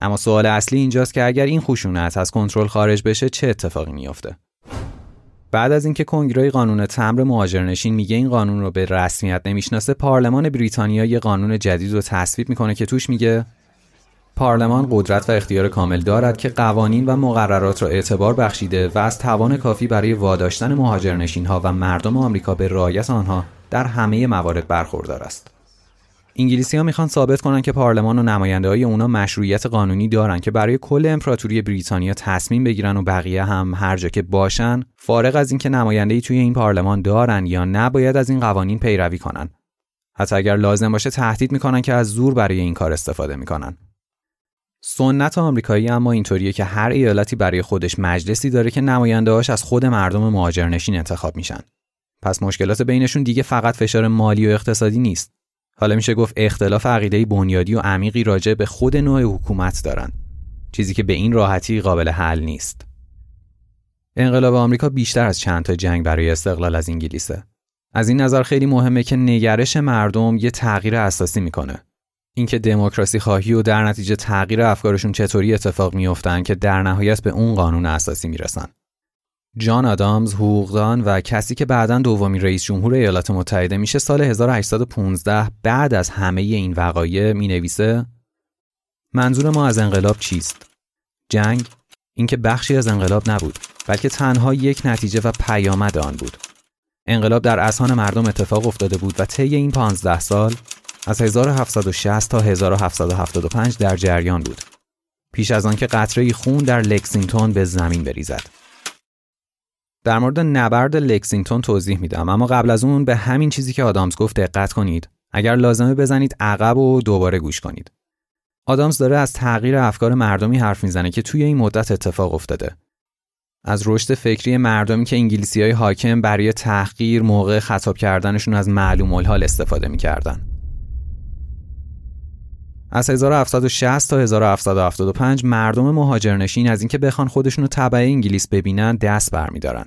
اما سوال اصلی اینجاست که اگر این خشونت از کنترل خارج بشه چه اتفاقی می‌افته؟ بعد از اینکه کنگره قانون تمبر مهاجرنشین میگه این قانون رو به رسمیت نمیشناسه، پارلمان بریتانیا یه قانون جدید رو تصویب میکنه که توش میگه پارلمان قدرت و اختیار کامل دارد که قوانین و مقررات را اعتبار بخشیده و از توان کافی برای واداشتن مهاجرنشین‌ها و مردم آمریکا به رعایت آنها در همه موارد برخوردار است. انگلیسی‌ها میخوان ثابت کنن که پارلمان و نماینده‌های اونا مشروعیت قانونی دارن که برای کل امپراتوری بریتانیا تصمیم بگیرن و بقیه هم هر جا که باشن، فارغ از اینکه نماینده‌ای توی این پارلمان دارن یا نه، باید از این قوانین پیروی کنن. حتی اگر لازم باشه تهدید میکنن که از زور برای این کار استفاده میکنن. سنت آمریکایی اما اینطوریه که هر ایالتی برای خودش مجلسی داره که نماینده‌هاش از خود مردم مهاجرنشین انتخاب میشن. پس مشکلات بینشون دیگه فقط فشار مالی و اقتصادی نیست. حالا میشه گفت اختلاف عقیده‌ای بنیادی و عمیقی راجع به خود نوع حکومت دارن. چیزی که به این راحتی قابل حل نیست. انقلاب آمریکا بیشتر از چند تا جنگ برای استقلال از انگلیسه. از این نظر خیلی مهمه که نگرش مردم یه تغییر اساسی میکنه. اینکه دموکراسی خواهی و در نتیجه تغییر افکارشون چطوری اتفاق میافتن که در نهایت به اون قانون اساسی میرسن. جان آدامز، حقوقدان و کسی که بعداً دومین رئیس جمهور ایالات متحده میشه، سال هزار و هشتصد و پانزده بعد از همه این وقایع مینویسه: منظور ما از انقلاب چیست؟ جنگ، اینکه بخشی از انقلاب نبود، بلکه تنها یک نتیجه و پیامد آن بود. انقلاب در اذهان مردم اتفاق افتاده بود و طی این پانزده سال از هزار و هفتصد و شصت تا هزار و هفتصد و هفتاد و پنج در جریان بود، پیش از آن که قطره‌ای خون در لکسینگتون به زمین بریزد. در مورد نبرد لکسینگتون توضیح میدم، اما قبل از اون به همین چیزی که آدامز گفت دقت کنید. اگر لازمه بزنید عقب و دوباره گوش کنید. آدامز داره از تغییر افکار مردمی حرف میزنه که توی این مدت اتفاق افتاده. از رشد فکری مردمی که انگلیسی‌های حاکم برای تحقیر موقع خطاب کردنشون از معلوم الحال استفاده می‌کردن. از هزار و هفتصد و شصت تا هزار و هفتصد و هفتاد و پنج مردم مهاجرنشین از اینکه بخوان خودشون رو تبع انگلیس ببینن دست برمی‌دارن.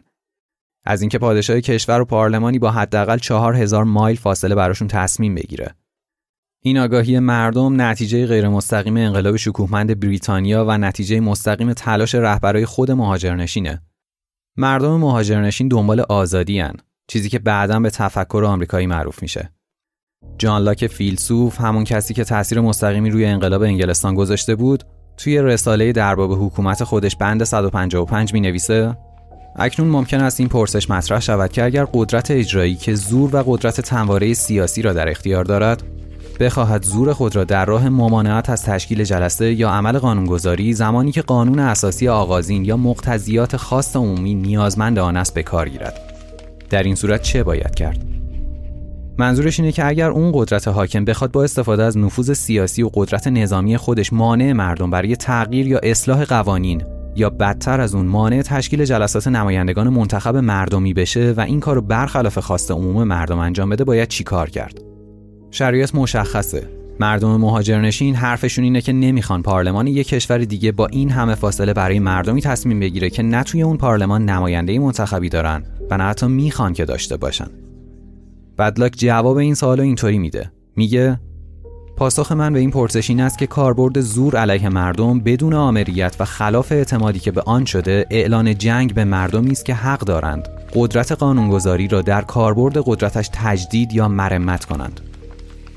از اینکه پادشاه کشور و پارلمانی با حداقل چهار هزار مایل فاصله براشون تصمیم بگیره. این آگاهی مردم نتیجه غیرمستقیم انقلاب شکوهمند بریتانیا و نتیجه مستقیم تلاش رهبرای خود مهاجرنشینه. مردم مهاجرنشین دنبال آزادی ان، چیزی که بعداً به تفکر آمریکایی معروف میشه. جان لاک فیلسوف، همون کسی که تأثیر مستقیمی روی انقلاب انگلستان گذاشته بود، توی رساله در باب حکومت خودش بند صد و پنجاه و پنج می‌نویسه: اکنون ممکن است این پرسش مطرح شود که اگر قدرت اجرایی که زور و قدرت تنواره سیاسی را در اختیار دارد، بخواهد زور خود را در راه ممانعت از تشکیل جلسه یا عمل قانونگذاری زمانی که قانون اساسی آغازین یا مقتضیات خاص عمومی نیازمند آن است به کار گیرد، در این صورت چه باید کرد؟ منظورش اینه که اگر اون قدرت حاکم بخواد با استفاده از نفوذ سیاسی و قدرت نظامی خودش مانع مردم برای تغییر یا اصلاح قوانین یا بدتر از اون مانع تشکیل جلسات نمایندگان منتخب مردمی بشه و این کارو برخلاف خواست عموم مردم انجام بده، باید چیکار کرد؟ شرایط مشخصه. مردم مهاجرنشین حرفشون اینه که نمیخوان پارلمان یک کشور دیگه با این همه فاصله برای مردمی تصمیم بگیره که نه توی اون پارلمان نماینده‌ای منتخبی دارن و نه حتی میخوان که داشته باشن. بدلاک جواب این سوالو اینطوری میده. میگه پاسخ من به این پرسش این است که کاربرد زور علیه مردم بدون آمریت و خلاف اعتمادی که به آن شده، اعلان جنگ به مردمی است که حق دارند قدرت قانونگذاری را در کاربرد قدرتش تجدید یا مرمت کنند.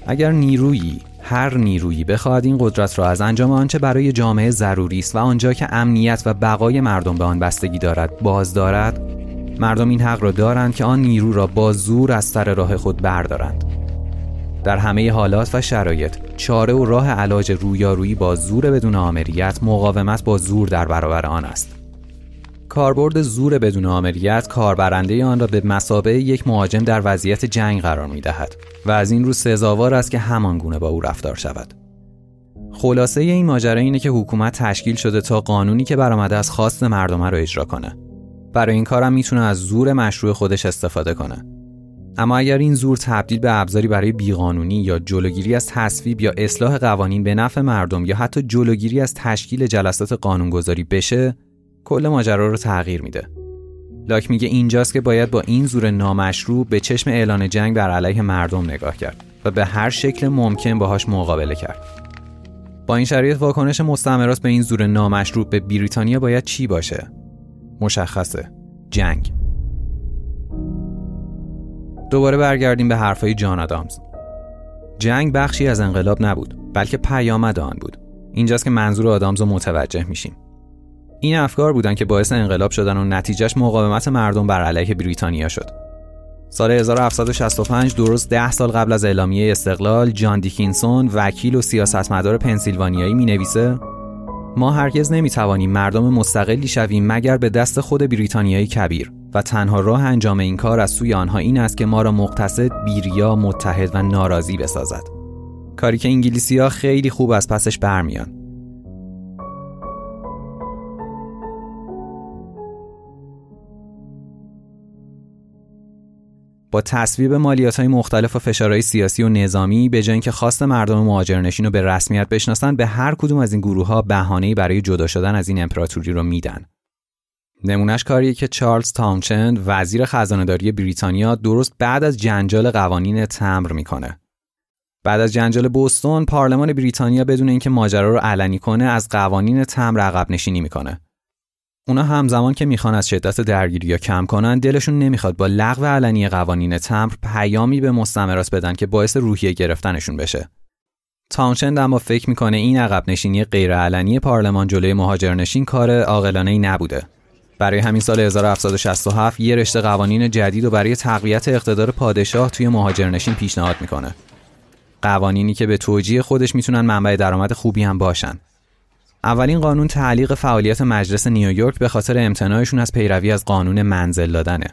اگر نیرویی، هر نیرویی، بخواهد این قدرت را از انجام آنچه برای جامعه ضروری است و آنجا که امنیت و بقای مردم به آن بستگی دارد باز دارد، مردم این حق را دارند که آن نیرو را با زور از سر راه خود بردارند. در همه حالات و شرایط، چاره و راه علاج رویارویی با زور بدون آمریت مقاومت با زور در برابر آن است. کاربرد زور بدون آمریت کاربرنده آن را به مثابه یک مهاجم در وضعیت جنگ قرار می‌دهد و از این رو سزاوار است که همان گونه با او رفتار شود. خلاصه این ماجرا اینه که حکومت تشکیل شده تا قانونی که برآمده از خواست مردم را اجرا کنه. برای این کارم میتونه از زور مشروع خودش استفاده کنه. اما اگر این زور تبدیل به ابزاری برای بیقانونی یا جلوگیری از تصویب یا اصلاح قوانین به نفع مردم یا حتی جلوگیری از تشکیل جلسات قانونگذاری بشه، کل ماجرا رو تغییر میده. لاک میگه اینجاست که باید با این زور نامشروع به چشم اعلان جنگ بر علیه مردم نگاه کرد و به هر شکل ممکن باهاش مقابله کرد. با این شرایط واکنش مستعمرات به این زور نامشروع به بریتانیا باید چی باشه؟ مشخصه، جنگ. دوباره برگردیم به حرفای جان آدامز. جنگ بخشی از انقلاب نبود، بلکه پیامد آن بود. اینجاست که منظور آدامز رو متوجه میشیم. این افکار بودن که باعث انقلاب شدن و نتیجهش مقاومت مردم بر علیه بریتانیا شد. سال هزار و هفتصد و شصت و پنج، درست ده سال قبل از اعلامیه استقلال، جان دیکینسون، وکیل و سیاستمدار پنسیلوانیایی، مینویسه: ما هرگز نمیتوانیم مردم مستقلی شویم مگر به دست خود بریتانیای کبیر و تنها راه انجام این کار از سوی آنها این است که ما را مقتصد، بی‌ریا، متحد و ناراضی بسازد. کاری که انگلیسی‌ها خیلی خوب از پسش برمیان. با تصویب مالیات‌های مختلف و فشارهای سیاسی و نظامی، به جای اینکه خواست مردم مهاجرنشین رو به رسمیت بشناسن، به هر کدوم از این گروه‌ها بهانه‌ای برای جدا شدن از این امپراتوری رو میدن. نمونهش کاریه که چارلز تامچند وزیر خزانه‌داری بریتانیا درست بعد از جنجال قوانین تمبر میکنه. بعد از جنجال بوستون پارلمان بریتانیا بدون اینکه ماجرا رو علنی کنه از قوانین تمبر عقب نشینی میکنه. اونا همزمان که میخوان از شدت درگیری‌ها کم کنن، دلشون نمیخواد با لغو علنی قوانین تمبر پیامی به مستعمرات بدن که باعث روحیه گرفتنشون بشه. تاونشند اما فکر میکنه این عقب نشینی غیر علنی پارلمان جلوی مهاجرنشین کار عاقلانه‌ای نبوده. برای همین سال هزار و هفتصد و شصت و هفت یه رشته قوانین جدید و برای تقویت اقتدار پادشاه توی مهاجرنشین پیشنهاد میکنه. قوانینی که به توجیه خودش میتونن منبع درآمد خوبی هم باشن. اولین قانون تعلیق فعالیت مجلس نیویورک به خاطر امتناعشون از پیروی از قانون منزل دادنه.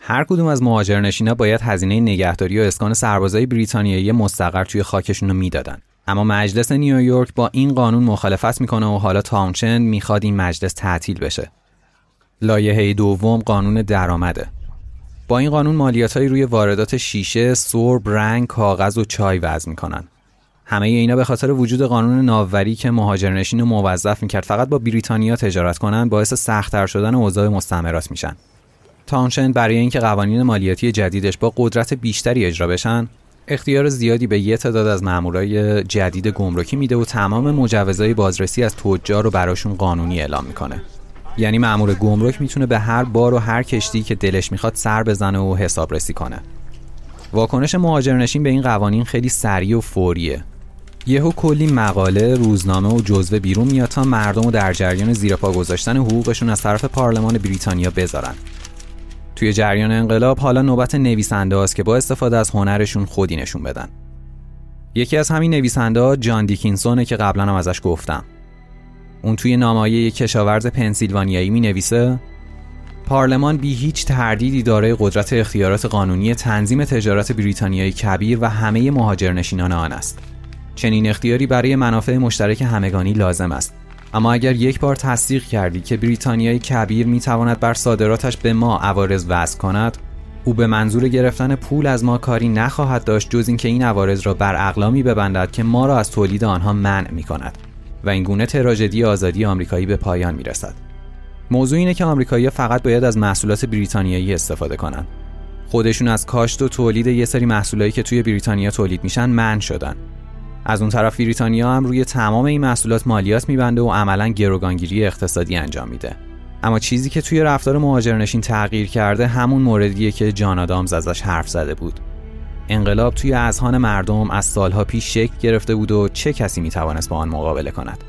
هر کدوم از مهاجرنشینا باید هزینه نگهداری و اسکان سربازای بریتانیایی مستقر توی خاکشون رو میدادن. اما مجلس نیویورک با این قانون مخالفت میکنه و حالا تاونشند میخواد این مجلس تعطیل بشه. لایحه دوم قانون درآمده. با این قانون مالیات‌های روی واردات شیشه، سرب، رنگ، کاغذ و چای وضع میکنن. همه اینا به خاطر وجود قانون ناوری که مهاجرنشین رو موظف میکرد فقط با بریتانیا تجارت کنن، باعث سخت‌تر شدن اوضاع مستعمرات میشن. تاونشند برای اینکه قوانین مالیاتی جدیدش با قدرت بیشتری اجرا بشن، اختیار زیادی به یه تعداد از مامورای جدید گمرکی میده و تمام مجوزهای بازرسی از تجار رو براشون قانونی اعلام میکنه. یعنی مامور گمرک میتونه به هر بار و هر کشتی که دلش میخواد سر بزنه و حسابرسی کنه. واکنش مهاجرنشین به این قوانین خیلی سریع و فوریه. یهو کلی مقاله، روزنامه و جزوه بیرون میاد تا مردم رو در جریان زیرپا گذاشتن حقوقشون از طرف پارلمان بریتانیا بذارن. توی جریان انقلاب حالا نوبت نویسنده هاست که با استفاده از هنرشون خودی نشون بدن. یکی از همین نویسنده ها جان دیکینسونه که قبلا هم ازش گفتم. اون توی نامه‌ی کشاورز پنسیلوانیایی می نویسه: پارلمان بی هیچ تردیدی دارای قدرت اختیارات قانونی تنظیم تجارت بریتانیایی کبیر و همه مهاجرنشینان آن است. چنین اختیاری برای منافع مشترک همگانی لازم است. اما اگر یک بار تصدیق کردی که بریتانیایی کبیر می تواند بر صادراتش به ما عوارض وضع کند، او به منظور گرفتن پول از ما کاری نخواهد داشت جز اینکه این عوارض را بر اقلامی ببندد که ما را از تولید آنها منع می کند. و این گونه تراژدی آزادی آمریکایی به پایان میرسد. موضوع اینه که آمریکایی‌ها فقط باید از محصولات بریتانیایی استفاده کنن. خودشون از کاشت و تولید یه سری محصولایی که توی بریتانیا تولید میشن منع شدن. از اون طرف بریتانیا هم روی تمام این محصولات مالیات میبنده و عملاً گروگانگیری اقتصادی انجام میده. اما چیزی که توی رفتار مهاجرنشین تغییر کرده همون موردیه که جان آدامز ازش حرف زده بود. انقلاب توی اذهان مردم از سالها پیش شکل گرفته بود و چه کسی میتوانست با آن مقابله کند.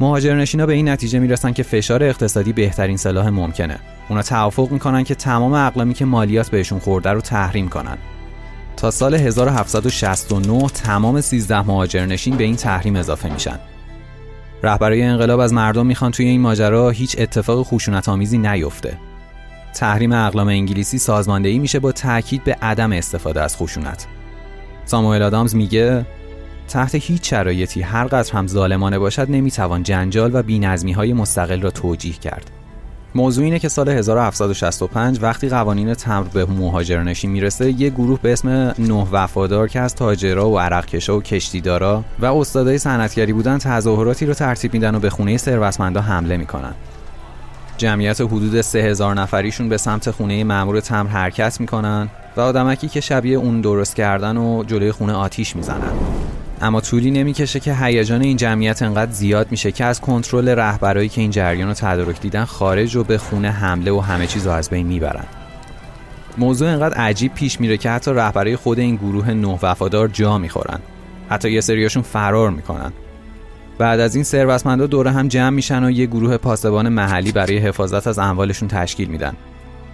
مهاجرنشینا به این نتیجه میرسن که فشار اقتصادی بهترین سلاح ممکنه. اونا توافق میکنن که تمام اقلامی که مالیات بهشون خورده رو تحریم کنن. تا سال هزار و هفتصد و شصت و نه تمام سیزده مهاجرنشین به این تحریم اضافه میشن. رهبرای انقلاب از مردم میخوان توی این ماجرا هیچ اتفاق خشونت‌آمیزی نیفته. تحریم اقلام انگلیسی سازماندهی میشه با تاکید به عدم استفاده از خشونت. ساموئل آدامز میگه: تحت هیچ شرایطی هر قدر هم ظالمانه باشد نمیتوان جنجال و بی‌نظمی‌های مستقل را توجیه کرد. موضوع اینه که سال هزار و هفتصد و شصت و پنج وقتی قوانین تمبر به مهاجرنشین میرسه، یه گروه به اسم نه وفادار که از تاجرا و عرقکشا و کشتیدارا و استادای صنعتگری بودن تظاهراتی رو ترتیب میدن و به خونه ثروتمندا حمله میکنن. جمعیت حدود سه هزار نفریشون به سمت خونه مأمور تمبر حرکت میکنن و آدمکی که شبیه اون درست کردن و جلوی خونه آتیش میزنن. اما طولی نمیکشه که هیجان این جمعیت انقدر زیاد میشه که از کنترل رهبرایی که این جریان رو تدارک دیدن خارج و به خونه حمله و همه چیز رو از بین میبرن. موضوع انقدر عجیب پیش میره که حتی رهبرای خود این گروه نه وفادار جا میخورن. حتی یه سریاشون فرار میکنن. بعد از این ثروتمندا دوره هم جمع میشن و یه گروه پاسبان محلی برای حفاظت از اموالشون تشکیل میدن.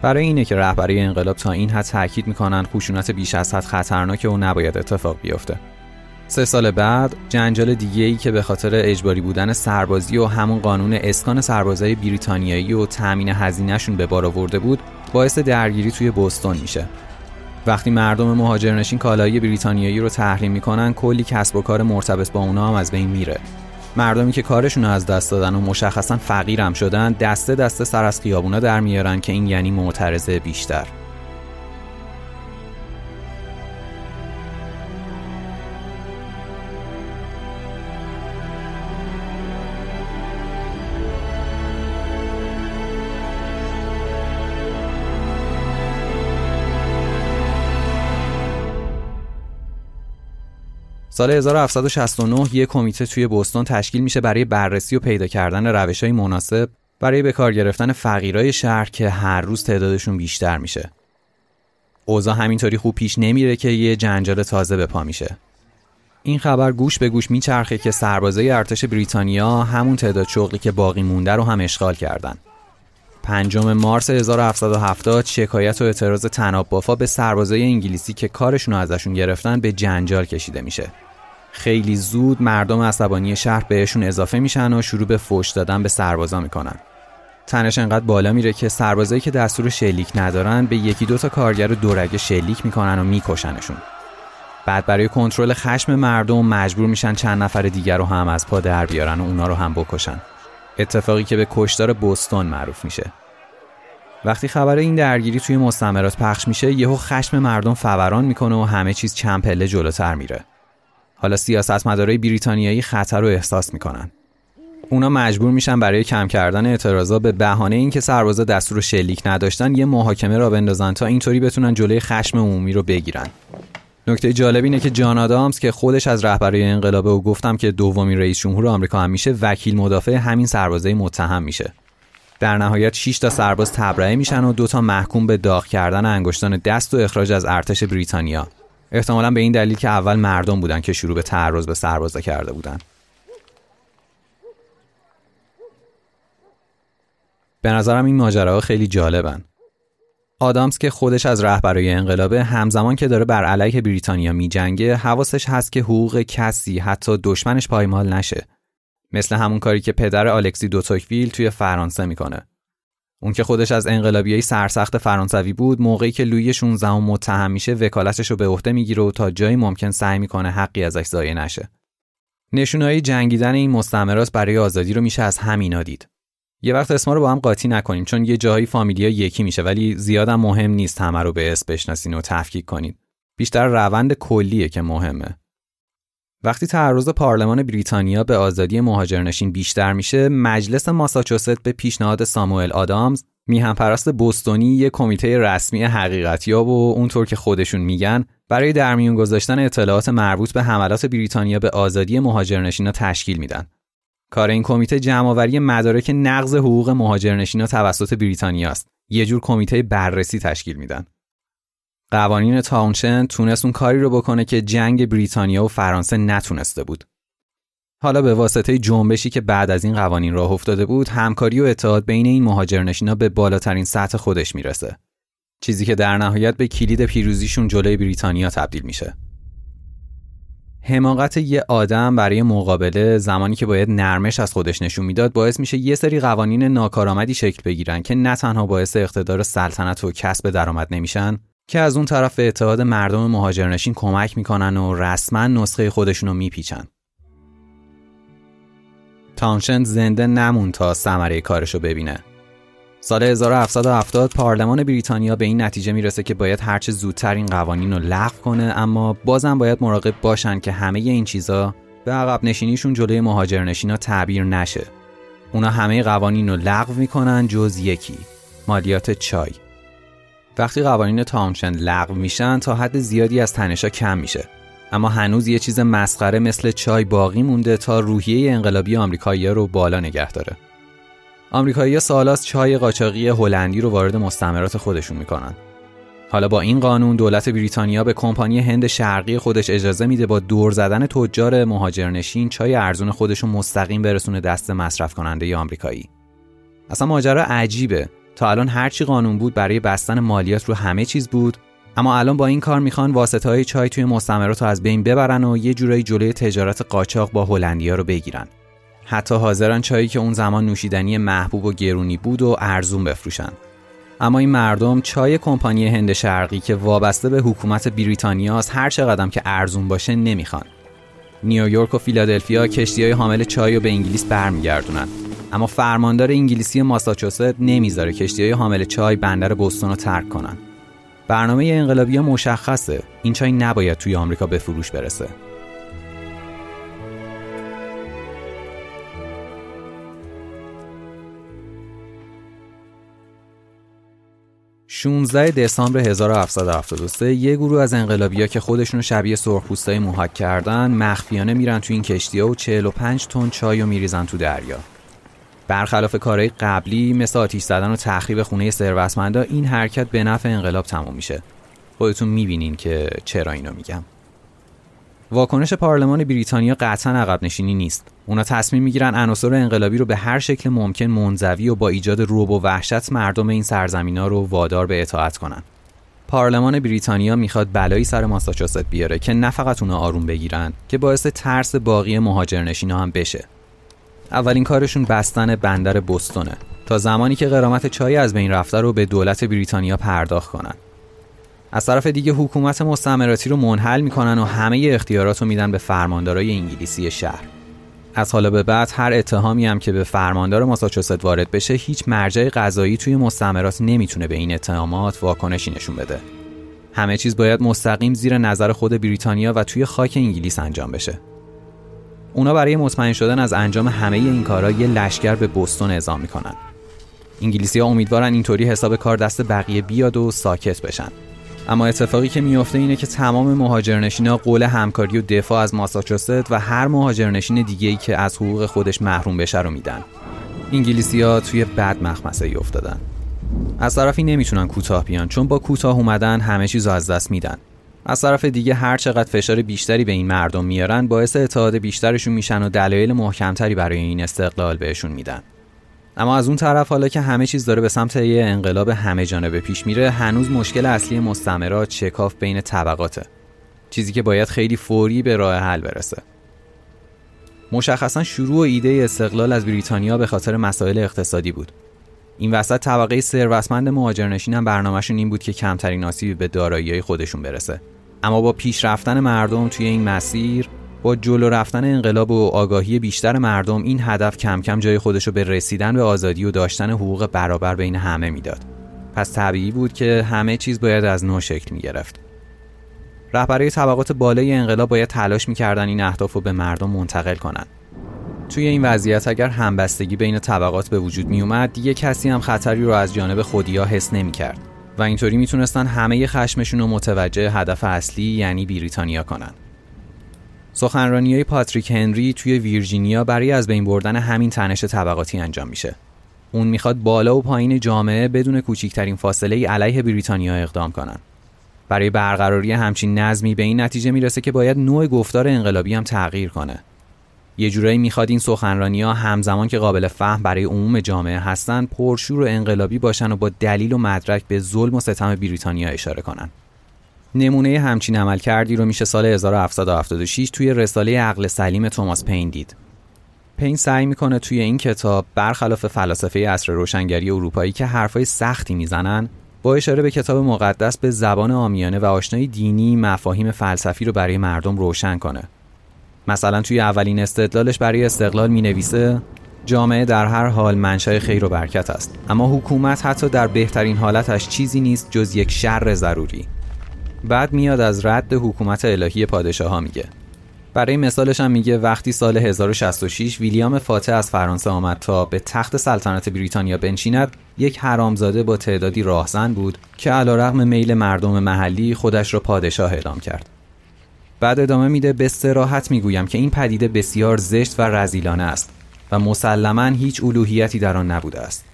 برای اینه که رهبرای انقلاب تا این حد تاکید میکنن خشونت بیش از حد خطرناکه و نباید اتفاق بیفته. سه سال بعد جنجال دیگه‌ای که به خاطر اجباری بودن سربازی و همون قانون اسکان سربازای بریتانیایی و تامین هزینه‌شون به بار آورده بود، باعث درگیری توی بوستون میشه. وقتی مردم مهاجرنشین کالای بریتانیایی رو تحریم میکنن، کلی کسب و کار مرتبط با اونها هم از بین میره. مردمی که کارشون از دست دادن و مشخصاً فقیرم شدن دسته دسته سر از خیابونا در میارن که این یعنی معترضه بیشتر. سال هزار و هفتصد و شصت و نه یک کمیته توی بوستون تشکیل میشه برای بررسی و پیدا کردن روش‌های مناسب برای به کار گرفتن فقیرای شهر که هر روز تعدادشون بیشتر میشه. اوضاع همینطوری خوب پیش نمیره که یه جنجال تازه به پا میشه. این خبر گوش به گوش میچرخه که سربازای ارتش بریتانیا همون تعداد شغلی که باقی مونده رو هم اشغال کردن. پنجم مارس هزار و هفتصد و هفتاد شکایت و اعتراض طناب بافا به سربازای انگلیسی که کارشون رو ازشون گرفتن به جنجال کشیده میشه. خیلی زود مردم عصبانی شهر بهشون اضافه میشن و شروع به فحش دادن به سربازا میکنن. تنش انقدر بالا میره که سربازایی که دستور شلیک ندارن به یکی دو تا کارگر دورگه شلیک میکنن و میکشنشون. بعد برای کنترل خشم مردم مجبور میشن چند نفر دیگر رو هم از پا در بیارن و اونا رو هم بکشن. اتفاقی که به کشتار بوستون معروف میشه. وقتی خبر این درگیری توی مستعمرات پخش میشه، یهو خشم مردم فوران میکنه و همه چیز چند پله جلوتر میره. حالا سیاستمدارای بریتانیایی خطر رو احساس میکنن. اونا مجبور میشن برای کم کردن اعتراضا به بهانه اینکه سربازا دستور شلیک نداشتن یه محاکمه را بندازن تا اینطوری بتونن جلوی خشم عمومی رو بگیرن. نکته جالب اینه که جان آدامز که خودش از رهبرای انقلابه و گفتم که دومین رئیس جمهور آمریکا هم میشه، وکیل مدافع همین سربازای متهم میشه. در نهایت شش تا سرباز تبرئه میشن و دو تا محکوم به داغ کردن انگشتان دست و اخراج از ارتش بریتانیا. احتمالاً به این دلیل که اول مردم بودن که شروع به تعرض به سربازا کرده بودن. به نظرم این ماجراها خیلی جالبن. آدامز که خودش از رهبرای انقلابه، همزمان که داره بر علیه بریتانیا میجنگه، حواسش هست که حقوق کسی حتی دشمنش پایمال نشه. مثل همون کاری که پدر آلکسی دو توکویل توی فرانسه میکنه. اون که خودش از انقلابیای سرسخت فرانسوی بود، موقعی که لویی شانزدهم متهم میشه وکالتش رو به عهده میگیره و تا جایی ممکن سعی میکنه حقی ازش ضایع نشه. نشونه‌های جنگیدن این مستعمرات برای آزادی رو میشه از همینا دید. یه وقت اسما رو با هم قاطی نکنیم، چون یه جایی فامیلیا یکی میشه، ولی زیادم مهم نیست همه رو به اسم بشناسین و تفکیک کنید. بیشتر روند کلیه که مهمه. وقتی تعرض پارلمان بریتانیا به آزادی مهاجرنشین بیشتر میشه، مجلس ماساچوست به پیشنهاد ساموئل آدامز، میهنپرست بوستونی، یک کمیته رسمی حقیقتیاب و اونطور که خودشون میگن برای درمیون گذاشتن اطلاعات مربوط به حملات بریتانیا به آزادی مهاجرنشینا تشکیل میدن. کار این کمیته جمع‌آوری مدارک نقض حقوق مهاجرنشینا توسط بریتانیا است. یه جور کمیته بررسی تشکیل میدن. قوانین تاونشند تونست اون کاری رو بکنه که جنگ بریتانیا و فرانسه نتونسته بود. حالا به واسطه جنبشی که بعد از این قوانین راه افتاده بود، همکاری و اتحاد بین این مهاجرنشینا به بالاترین سطح خودش میرسه. چیزی که در نهایت به کلید پیروزیشون جلوی بریتانیا تبدیل میشه. حماقت یه آدم برای مقابله، زمانی که باید نرمش از خودش نشون میداد، باعث میشه یه سری قوانین ناکارآمدی شکل بگیرن که نه تنها باعث اقتدار سلطنت و کسب درآمد نمیشن، که از اون طرف به اتحاد مردم مهاجرنشین کمک میکنن و رسما نسخه خودشونو میپیچن. تاونشند زنده نمون تا ثمره کارشو ببینه. سال هزار و هفتصد و هفتاد پارلمان بریتانیا به این نتیجه میرسه که باید هرچه زودتر این قوانین رو لغو کنه، اما بازم باید مراقب باشن که همه این چیزا به عقب نشینیشون جلوی مهاجرنشینا تعبیر نشه. اونا همه قوانین رو لغو میکنن جز یکی، مالیات چای. وقتی قوانین تاونشند لغو میشن، تا حد زیادی از تنشا کم میشه، اما هنوز یه چیز مسخره مثل چای باقی مونده تا روحیه انقلابی آمریکایی‌ها رو بالا نگه داره. آمریکایی‌ها سالاست چای قاچاقی هلندی رو وارد مستعمرات خودشون میکنن. حالا با این قانون دولت بریتانیا به کمپانی هند شرقی خودش اجازه میده با دور زدن تجار مهاجرنشین چای ارزون خودشون مستقیم برسونه دست مصرف کننده آمریکایی. اصلا ماجرا عجیبه. تا الان هرچی قانون بود برای بستن مالیات رو همه چیز بود، اما الان با این کار میخوان واسطه‌های چای توی مستعمرات رو از بین ببرن و یه جورایی جلوی تجارت قاچاق با هلندیا رو بگیرن. حتی حاضرن چایی که اون زمان نوشیدنی محبوب و گرونی بود و ارزون بفروشن. اما این مردم چای کمپانی هند شرقی که وابسته به حکومت بریتانیاست هر چقدرم که ارزون باشه نمیخوان. نیویورک و فیلادلفیا کشتی‌های حامل چای رو به انگلیس برمیگردونن، اما فرماندار انگلیسی ماساچوست نمیذاره کشتی‌های حامل چای بندر بوستون رو ترک کنن. برنامه انقلابی‌ها مشخصه، این چای نباید توی آمریکا به فروش برسه. شانزده دسامبر هزار و هفتصد و هفتاد و سه یه گروه از انقلابی‌ها که خودشونو شبیه سرخپوستای موهاک کردن مخفیانه میرن تو این کشتی‌ها و چهل و پنج تن چایو میریزن تو دریا. برخلاف کارهای قبلی مثل آتیش زدن و تخریب خونه ثروتمندا، این حرکت به نفع انقلاب تموم میشه. خودتون میبینین که چرا اینو میگم. واکنش پارلمان بریتانیا قطعاً عقب نشینی نیست. اونا تصمیم میگیرن عناصر انقلابی رو به هر شکل ممکن منزوی و با ایجاد رعب و وحشت مردم این سرزمینا رو وادار به اطاعت کنن. پارلمان بریتانیا میخواد بلایی سر ماساچوست بیاره که نه فقط اونا آروم بگیرن، که باعث ترس باقی مهاجرنشینا هم بشه. اولین کارشون بستن بندر بوستونه تا زمانی که غرامت چای از بین رفته رو به دولت بریتانیا پرداخت کنن. از طرف دیگه حکومت مستعمراتی رو منحل میکنن و همه اختیارات رو میدن به فرماندارای انگلیسی شهر. از حالا به بعد هر اتهامی هم که به فرماندار ماساچوست وارد بشه، هیچ مرجع قضایی توی مستعمرات نمیتونه به این اتهامات واکنشی نشون بده. همه چیز باید مستقیم زیر نظر خود بریتانیا و توی خاک انگلیس انجام بشه. اونا برای مطمئن شدن از انجام همه این کارا یه لشکر به بوستون اعزام میکنن. انگلیسی‌ها امیدوارن اینطوری حساب کار دست بقیه بیاد و ساکت بشن. اما اتفاقی که میفته اینه که تمام مهاجرنشینا قول همکاری و دفاع از ماساچوست و هر مهاجرنشین دیگه‌ای که از حقوق خودش محروم بشه رو میدن. انگلیسی‌ها توی بد مخمسه‌ای افتادن. از طرفی نمیتونن کوتاه بیان، چون با کوتاه اومدن همه چیزو از دست میدن. از طرف دیگه هر چقدر فشار بیشتری به این مردم میارن، باعث اتحاد بیشترشون میشن و دلایل محکمتری برای این استقلال بهشون میدن. اما از اون طرف حالا که همه چیز داره به سمت یه انقلاب همه جانبه پیش میره، هنوز مشکل اصلی مستعمرات شکاف بین طبقاته، چیزی که باید خیلی فوری به راه حل برسه. مشخصا شروع و ایده استقلال از بریتانیا به خاطر مسائل اقتصادی بود. این وسط طبقه ثروتمند مهاجرنشین هم برنامه‌شون این بود که کمترین آسیبی به دارایی‌های خودشون برسه. اما با پیش رفتن مردم توی این مسیر، با جلو رفتن انقلاب و آگاهی بیشتر مردم، این هدف کم کم جای خودشو به رسیدن به آزادی و داشتن حقوق برابر بین همه میداد. پس طبیعی بود که همه چیز باید از نو شکل می‌گرفت. رهبرای طبقات بالای انقلاب باید تلاش می‌کردن این اهداف رو به مردم منتقل کنن. توی این وضعیت اگر همبستگی بین طبقات به وجود می اومد، دیگه کسی هم خطری رو از جانب خودیا حس نمی کرد و اینطوری می تونستن همه خشمشون رو متوجه هدف اصلی یعنی بریتانیا کنن. سخنرانی‌های پاتریک هنری توی ویرجینیا برای از بین بردن همین تنش طبقاتی انجام میشه. اون میخواد بالا و پایین جامعه بدون کوچکترین فاصله علیه بریتانیا اقدام کنن. برای برقراری همچین نظمی به این نتیجه میرسه که باید نوع گفتار انقلابی هم تغییر کنه. یه جورایی میخواد این سخنرانی‌ها همزمان که قابل فهم برای عموم جامعه هستن، پرشور و انقلابی باشن و با دلیل و مدرک به ظلم و ستم بریتانیا اشاره کنن. نمونه همچین عملکردی رو میشه سال هزار و هفتصد و هفتاد و شش توی رساله عقل سلیم توماس پین دید. پین سعی میکنه توی این کتاب برخلاف فلاسفه عصر روشنگری اروپایی که حرفای سختی میزنن، با اشاره به کتاب مقدس به زبان عامیانه و آشنای دینی مفاهیم فلسفی رو برای مردم روشن کنه. مثلا توی اولین استدلالش برای استقلال می نویسه جامعه در هر حال منشأ خیر و برکت است، اما حکومت حتی در بهترین حالتش چیزی نیست جز یک شر ضروری. بعد میاد از رد حکومت الهی پادشاه ها میگه. برای مثالش هم میگه وقتی سال هزار و شصت و شش ویلیام فاتح از فرانسه آمد تا به تخت سلطنت بریتانیا بنشیند، یک حرامزاده با تعدادی راهزن بود که علیرغم میل مردم محلی خودش را پادشاه اعلام کرد. بعد ادامه میده به صراحت میگویم که این پدیده بسیار زشت و رذیلانه است و مسلماً هیچ الوهیتی در آن نبوده است.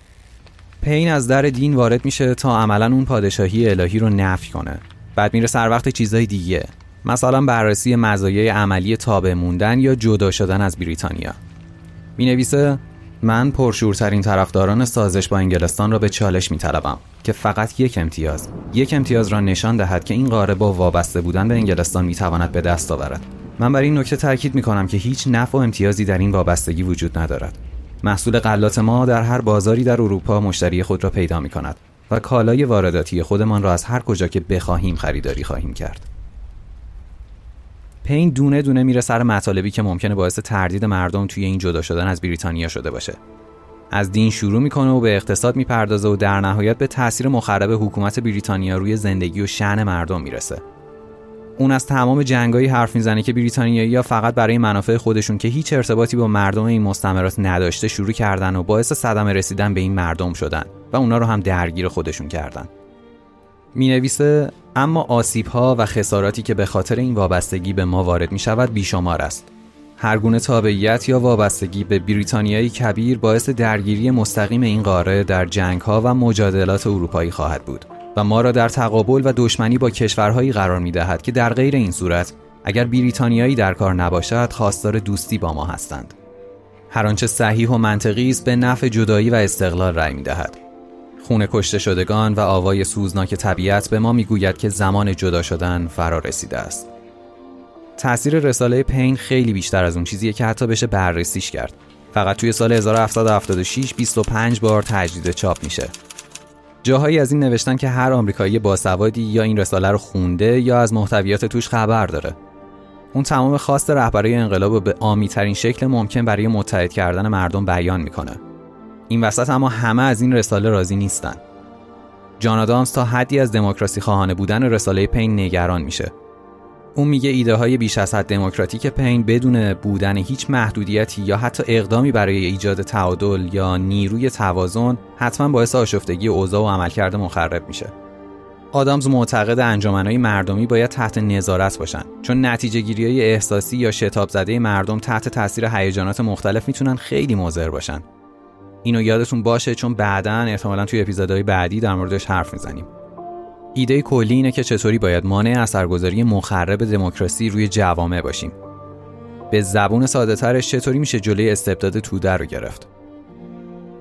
پین از در دین وارد میشه تا عملاً اون پادشاهی الهی رو نفی کنه. بعد میره سر وقت چیزهای دیگه، مثلا بررسی مزایای عملی تابع موندن یا جدا شدن از بریتانیا. مینویسه من پرشورترین طرفداران سازش با انگلستان را به چالش می‌طلبم که فقط یک امتیاز، یک امتیاز را نشان دهد که این قاره با وابسته بودن به انگلستان می‌تواند به دست آورد. من بر این نکته تاکید می‌کنم که هیچ نفع و امتیازی در این وابستگی وجود ندارد. محصول غلات ما در هر بازاری در اروپا مشتری خود را پیدا می‌کند و کالای وارداتی خودمان را از هر کجا که بخواهیم خریداری خواهیم کرد. پین دونه دونه میره سر مطالبی که ممکنه باعث تردید مردم توی این جدا شدن از بریتانیا شده باشه. از دین شروع میکنه و به اقتصاد میپردازه و در نهایت به تاثیر مخرب حکومت بریتانیا روی زندگی و شأن مردم میرسه. اون از تمام جنگایی حرف میزنه که بریتانیایی‌ها فقط برای منافع خودشون که هیچ ارتباطی با مردم این مستعمرات نداشته شروع کردن و باعث صدمه رسیدن به این مردم شدن و اونا رو هم درگیر خودشون کردن. می نویسه اما آسیب‌ها و خساراتی که به خاطر این وابستگی به ما وارد می شود بیشمار است. هر گونه تابعیت یا وابستگی به بریتانیای کبیر باعث درگیری مستقیم این قاره در جنگ‌ها و مجادلات اروپایی خواهد بود و ما را در تقابل و دشمنی با کشورهایی قرار می‌دهد که در غیر این صورت اگر بریتانیایی در کار نباشد خواستار دوستی با ما هستند. هر آنچه صحیح و منطقی است به نفع جدایی و استقلال رأی می‌دهد. خون کشته شدگان و آوای سوزناک طبیعت به ما می‌گوید که زمان جدا شدن فرا رسیده است. تأثیر رساله پین خیلی بیشتر از اون چیزیه که حتی بشه بررسیش کرد. فقط توی سال هزار و هفتصد و هفتاد و شش بیست و پنج بار تجدید چاپ میشه. جاهایی از این نوشتن که هر آمریکایی باسوادی یا این رساله رو خونده یا از محتویات توش خبر داره. اون تمام خواست رهبرای انقلاب رو به عامی‌ترین شکل ممکن برای متحد کردن مردم بیان میکنه. این وسط اما همه از این رساله راضی نیستن. جان آدامز تا حدی از دموکراسی خواهانه بودن رساله پین نگران میشه. اون میگه ایده های بیش از حد دموکراتیک پین بدون بودن هیچ محدودیتی یا حتی اقدامی برای ایجاد تعادل یا نیروی توازن حتما باعث آشفتگی اوضاع و عملکرد مخرب میشه. آدامز معتقد انجمنهای مردمی باید تحت نظارت باشن چون نتیجه گیری های احساسی یا شتاب زده مردم تحت تاثیر هیجانات مختلف میتونن خیلی مضر باشن. اینو یادتون باشه چون بعداً احتمالاً توی اپیزودهای بعدی در موردش حرف میزنیم. ایده کلی اینه که چطوری باید مانع اثرگذاری مخرب دموکراسی روی جوامع باشیم. به زبون ساده‌ترش چطوری میشه جلوی استبداد توده رو گرفت.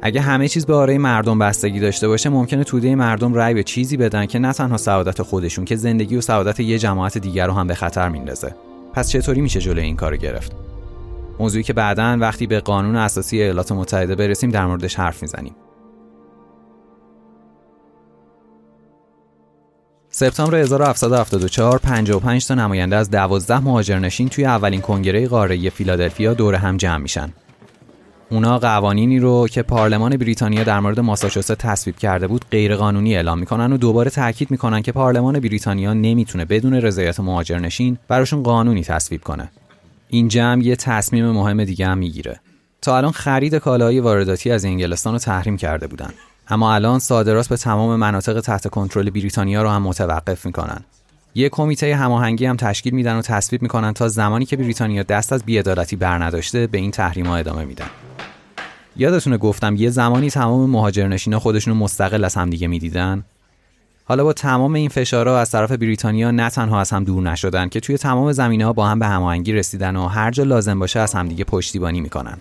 اگه همه چیز به آرای مردم بستگی داشته باشه ممکنه توده مردم رأی به چیزی بدن که نه تنها سعادت خودشون که زندگی و سعادت یه جماعت دیگر رو هم به خطر میندازه. پس چطوری میشه جلوی این کارو گرفت؟ موضوعی که بعداً وقتی به قانون اساسی ایالات متحده برسیم در موردش حرف میزنیم. سپتامبر هزار و هفتصد و هفتاد و چهار پنجاه و پنج تا نماینده از دوازده مهاجرنشین توی اولین کنگره قاره فیلادلفیا دور هم جمع میشن. اونا قوانینی رو که پارلمان بریتانیا در مورد ماساچوست تصویب کرده بود غیرقانونی اعلام میکنن و دوباره تاکید میکنن که پارلمان بریتانیا نمیتونه بدون رضایت مهاجرنشین براشون قانونی تصویب کنه. این جمع یه تصمیم مهم دیگه هم میگیره. تا الان خرید کالاهای وارداتی از انگلستان رو تحریم کرده بودن. اما الان صادرات به تمام مناطق تحت کنترل بریتانیا رو هم متوقف میکنن. یک کمیته هماهنگی هم تشکیل میدن و تصویب میکنن تا زمانی که بریتانیا دست از بی‌عدالتی برنداشته به این تحریم‌ها ادامه میدن. یادتونه گفتم یه زمانی تمام مهاجرنشینا خودشونو مستقل از هم دیگه میدیدن. حالا با تمام این فشارها از طرف بریتانیا نه تنها از هم دور نشدن که توی تمام زمینه‌ها با هم به هماهنگی رسیدن و هر جا لازم باشه از هم دیگه پشتیبانی میکنن.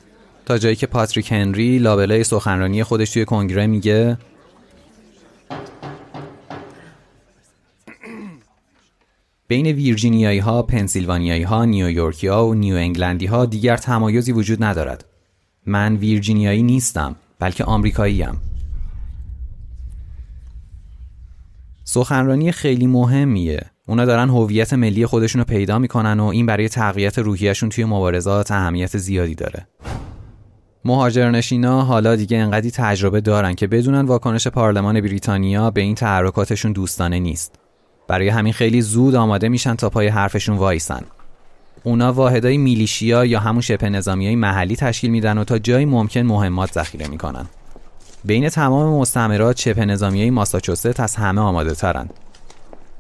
تا جایی که پاتریک هنری لابلای سخنرانی خودش توی کنگره میگه بین ویرجینیایی ها، پنسیلوانیایی ها، نیویورکی ها و نیو انگلندی ها دیگر تمایزی وجود ندارد. من ویرجینیایی نیستم بلکه آمریکاییم. سخنرانی خیلی مهمیه. اونا دارن هویت ملی خودشون رو پیدا میکنن و این برای تقویت روحیه‌شون توی مبارزات اهمیت زیادی داره. مهاجرنشینا حالا دیگه انقدی تجربه دارن که بدونن واکنش پارلمان بریتانیا به این تحرکاتشون دوستانه نیست. برای همین خیلی زود آماده میشن تا پای حرفشون وایسن. اونا واحدهای میلیشیا یا همون شبه نظامیای محلی تشکیل میدن و تا جایی ممکن مهمات ذخیره میکنن. بین تمام مستعمرات شبه نظامیای ماساچوست از همه آماده ترن.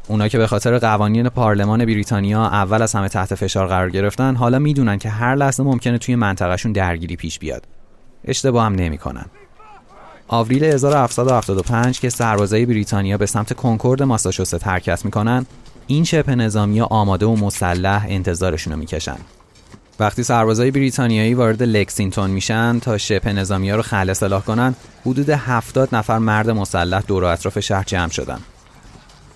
اونا که به خاطر قوانین پارلمان بریتانیا اول از همه تحت فشار قرار گرفتن حالا میدونن که هر لحظه ممکنه توی منطقهشون درگیری پیش بیاد. اشتباه هم نمی‌کنن. آوریل هزار و هفتصد و هفتاد و پنج که سربازای بریتانیا به سمت کنکورد ماساچوست حرکت می‌کنن، این شبه نظامی‌ها آماده و مسلح انتظارشون رو می‌کشن. وقتی سربازای بریتانیایی وارد لکسینگتون میشن تا شبه نظامی‌ها رو خلع سلاح کنن، حدود هفتاد نفر مرد مسلح دور و اطراف شهر جمع شدن.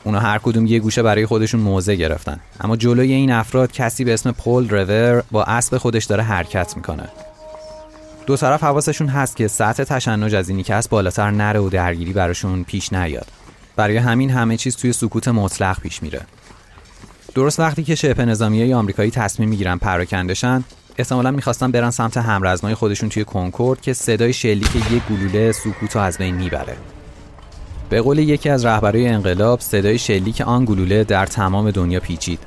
اونا هر کدوم یه گوشه برای خودشون موضع گرفتن، اما جلوی این افراد کسی به اسم پول رور با اسب خودش داره حرکت می‌کنه. دو طرف حواسشون هست که سطح تشنج از اینی که هست بالاتر نره و درگیری براشون پیش نیاد. برای همین همه چیز توی سکوت مطلق پیش میره. درست وقتی که شبه نظامیای آمریکایی تصمیم میگیرن پراکندشن، احتمالاً میخواستن برن سمت همرزمای خودشون توی کنکورد که صدای شلیک یک گلوله سکوتو از بین میبره. به قول یکی از رهبرای انقلاب صدای شلیک آن گلوله در تمام دنیا پیچید.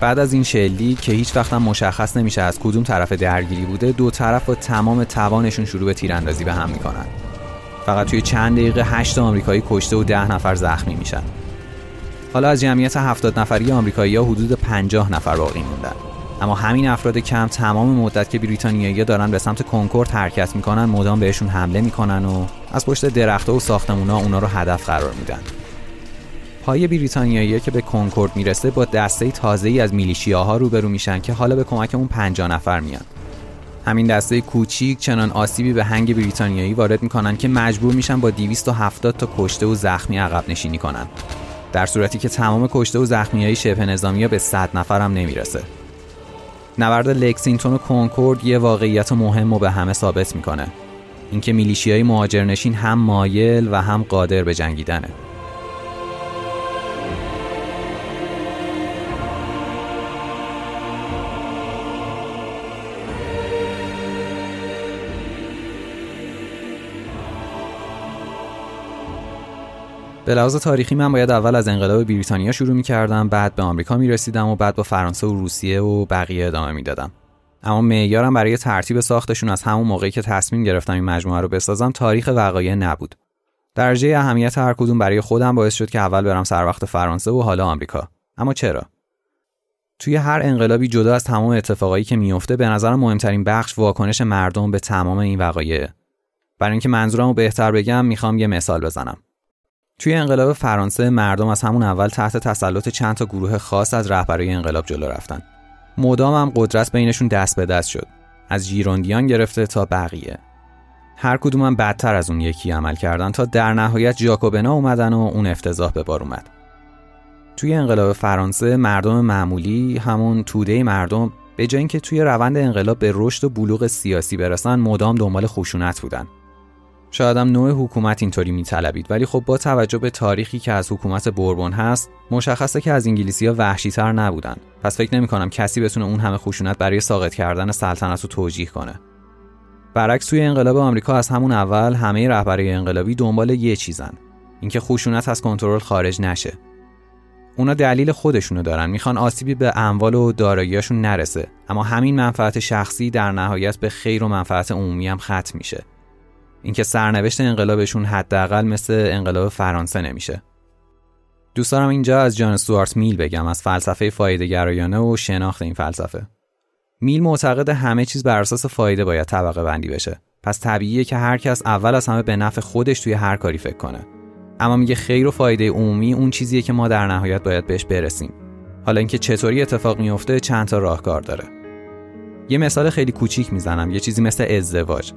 بعد از این شلیک که هیچ وقت هم مشخص نمیشه از کدوم طرف درگیری بوده، دو طرف با تمام توانشون شروع به تیراندازی به هم میکنن. فقط توی چند دقیقه هشت آمریکایی کشته و ده نفر زخمی میشن. حالا از جمعیت هفتاد نفری آمریکایی‌ها حدود پنجاه نفر باقی موندن. اما همین افراد کم تمام مدت که بریتانیایی‌ها دارن به سمت کنکورد حرکت میکنن مدام بهشون حمله میکنن و از پشت درخت‌ها و ساختمون‌ها اونا رو هدف قرار میدن. پای بریتانیایی‌ها که به کنکورد میرسه با دسته تازه‌ای از میلیشیاها روبرو میشن که حالا به کمک اون پنجاه نفر میان. همین دسته کوچیک چنان آسیبی به هنگ بریتانیایی وارد میکنن که مجبور میشن با دویست و هفتاد تا کشته و زخمی عقب نشینی کنن. در صورتی که تمام کشته و زخمی‌های شبه نظامی‌ها به صد نفر هم نمیرسه. نبرد لکسینگتون و کنکورد یه واقعیت مهم رو به همه ثابت میکنه. اینکه میلیشیای مهاجرنشین هم مایل و هم قادر به جنگیدنه. به لحاظ تاریخی من باید اول از انقلاب بریتانیا شروع می‌کردم، بعد به آمریکا می‌رسیدم و بعد با فرانسه و روسیه و بقیه ادامه می‌دادم. اما معیارم برای ترتیب ساختشون از همون موقعی که تصمیم گرفتم این مجموعه رو بسازم تاریخ وقایع نبود. درجه اهمیت هر کدوم برای خودم باعث شد که اول برم سر وقت فرانسه و حالا آمریکا. اما چرا؟ توی هر انقلابی جدا از تمام اتفاقایی که می‌افته به نظر مهمترین بخش واکنش مردم به تمام این وقایع. برای اینکه منظورمو بهتر بگم می‌خوام یه مثال بزنم. توی انقلاب فرانسه مردم از همون اول تحت تسلط چند تا گروه خاص از رهبرای انقلاب جلو رفتن. مدام هم قدرت بینشون دست به دست شد. از ژیروندیان گرفته تا بقیه. هر کدوم هم بدتر از اون یکی عمل کردن تا در نهایت ژاکوبنا اومدن و اون افتضاح به بار اومد. توی انقلاب فرانسه مردم معمولی، همون توده مردم، به جای اینکه توی روند انقلاب به رشد و بلوغ سیاسی برسن، مدام دنبال خشونت بودن. شاید هم نوع حکومت اینطوری می‌طلبید، ولی خب با توجه به تاریخی که از حکومت بوربون هست مشخصه که از انگلیسی‌ها وحشی‌تر نبودن. پس فکر نمی‌کنم کسی بتونه اون همه خشونت برای ساقط کردن سلطنت رو توجیه کنه. برعکس توی انقلاب آمریکا از همون اول همه رهبرای انقلابی دنبال یه چیزن، اینکه خشونت از کنترل خارج نشه. اونا دلیل خودشونو دارن، میخوان آسیبی به اموال و دارایی‌هاشون نرسه، اما همین منفعت شخصی در نهایت به خیر و منفعت عمومی هم ختم میشه. اینکه سرنوشت انقلابشون حداقل مثل انقلاب فرانسه نمیشه. دوست دارم اینجا از جان استوارت میل بگم، از فلسفه فایده گرایانه و شناخت این فلسفه. میل معتقد همه چیز بر اساس فایده باید طبقه بندی بشه. پس طبیعیه که هر کس اول از همه به نفع خودش توی هر کاری فکر کنه. اما میگه خیر و فایده عمومی اون چیزیه که ما در نهایت باید بهش برسیم. حالا اینکه چطوری اتفاق میفته چند تا راهکار داره. یه مثال خیلی کوچیک میزنم، یه چیزی مثل ازدواج.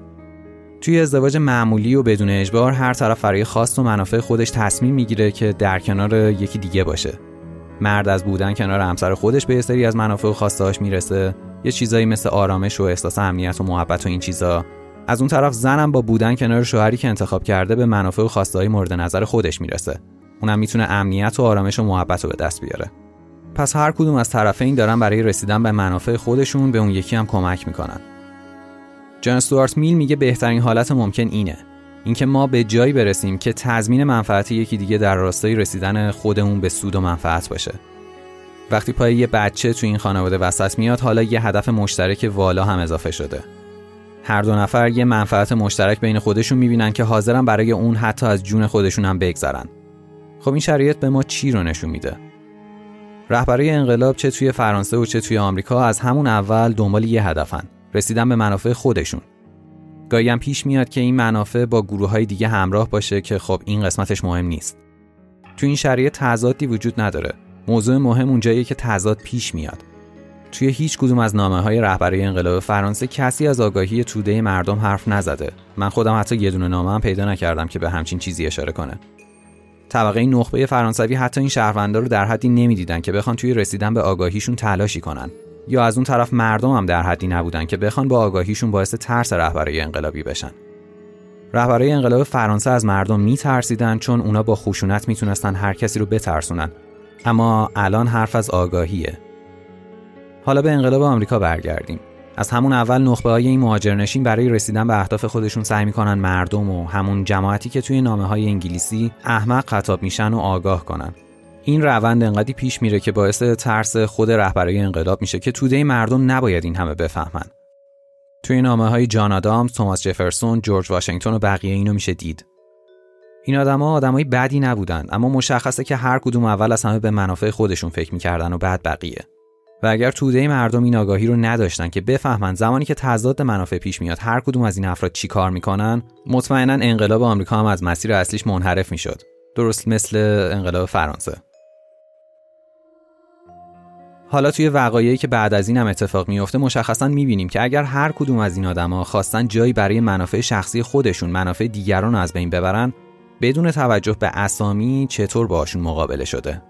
توی ازدواج معمولی و بدون اجبار هر طرف برای خواست و منافع خودش تصمیم میگیره که در کنار یکی دیگه باشه. مرد از بودن کنار همسر خودش به یه سری از منافع و خواستهاش میرسه، یه چیزایی مثل آرامش و احساس امنیت و محبت و این چیزا. از اون طرف زنم با بودن کنار شوهری که انتخاب کرده به منافع و خواستهای مورد نظر خودش میرسه. اونم میتونه امنیت و آرامش و محبت رو به دست بیاره. پس هر کدوم از طرفین دارن برای رسیدن به منافع خودشون به اون یکی هم کمک میکنن. جان استوارت میل میگه بهترین حالت ممکن اینه، اینکه ما به جایی برسیم که تضمین منفعت یکی دیگه در راستای رسیدن خودمون به سود و منفعت باشه. وقتی پای یه بچه تو این خانواده وسط میاد، حالا یه هدف مشترک والا هم اضافه شده. هر دو نفر یه منفعت مشترک بین خودشون میبینن که حاضرن برای اون حتی از جون خودشون هم بگذرن. خب این شرایط به ما چی رو نشون میده؟ رهبرای انقلاب چه توی فرانسه و چه توی آمریکا از همون اول دنبال یه هدفن، رسیدن به منافع خودشون. گاهی هم پیش میاد که این منافع با گروه‌های دیگه همراه باشه که خب این قسمتش مهم نیست. تو این شرایط تضادی وجود نداره. موضوع مهم اونجاییه که تضاد پیش میاد. توی هیچ کدوم از نامه‌های رهبرای انقلاب فرانسه کسی از آگاهی توده مردم حرف نزده. من خودم حتی یه دونه نامه هم پیدا نکردم که به همچین چیزی اشاره کنه. طبقه نخبه فرانسوی حتی این شهروندا رو در حدی نمی‌دیدن که بخوان توی رسیدن به آگاهیشون تلاشی کنن. یا از اون طرف مردم هم در حدی نبودن که بخوان با آگاهیشون باعث ترس رهبرای انقلابی بشن. رهبرای انقلاب فرانسه از مردم میترسیدن چون اونا با خشونت میتونستن هر کسی رو بترسونن. اما الان حرف از آگاهیه. حالا به انقلاب آمریکا برگردیم. از همون اول نخبه‌های این مهاجرنشین برای رسیدن به اهداف خودشون سعی میکنن مردم و همون جماعتی که توی نامه‌های انگلیسی احمق خطاب میشن و آگاه کنن. این روند انقدی پیش میره که باعث ترس خود رهبرای انقلاب میشه که توده مردم نباید این همه بفهمن. توی نامه‌های جان آدامز، توماس جفرسون، جورج واشنگتن و بقیه اینو میشه دید. این آدما آدمای بدی نبودن، اما مشخصه که هر کدوم اول از همه به منافع خودشون فکر می‌کردن و بعد بقیه. و اگر توده مردم این آگاهی رو نداشتن که بفهمن زمانی که تضاد منافع پیش میاد هر کدوم از این افراد چی کار میکنن، مطمئنا انقلاب آمریکا هم از مسیر اصلیش منحرف میشد، درست مثل انقلاب فرانسه. حالا توی وقایعی که بعد از این هم اتفاق میفته مشخصا میبینیم که اگر هر کدوم از این آدما خواستن جایی برای منافع شخصی خودشون منافع دیگران رو از بین ببرن، بدون توجه به اسامی چطور باهاشون مقابله شده.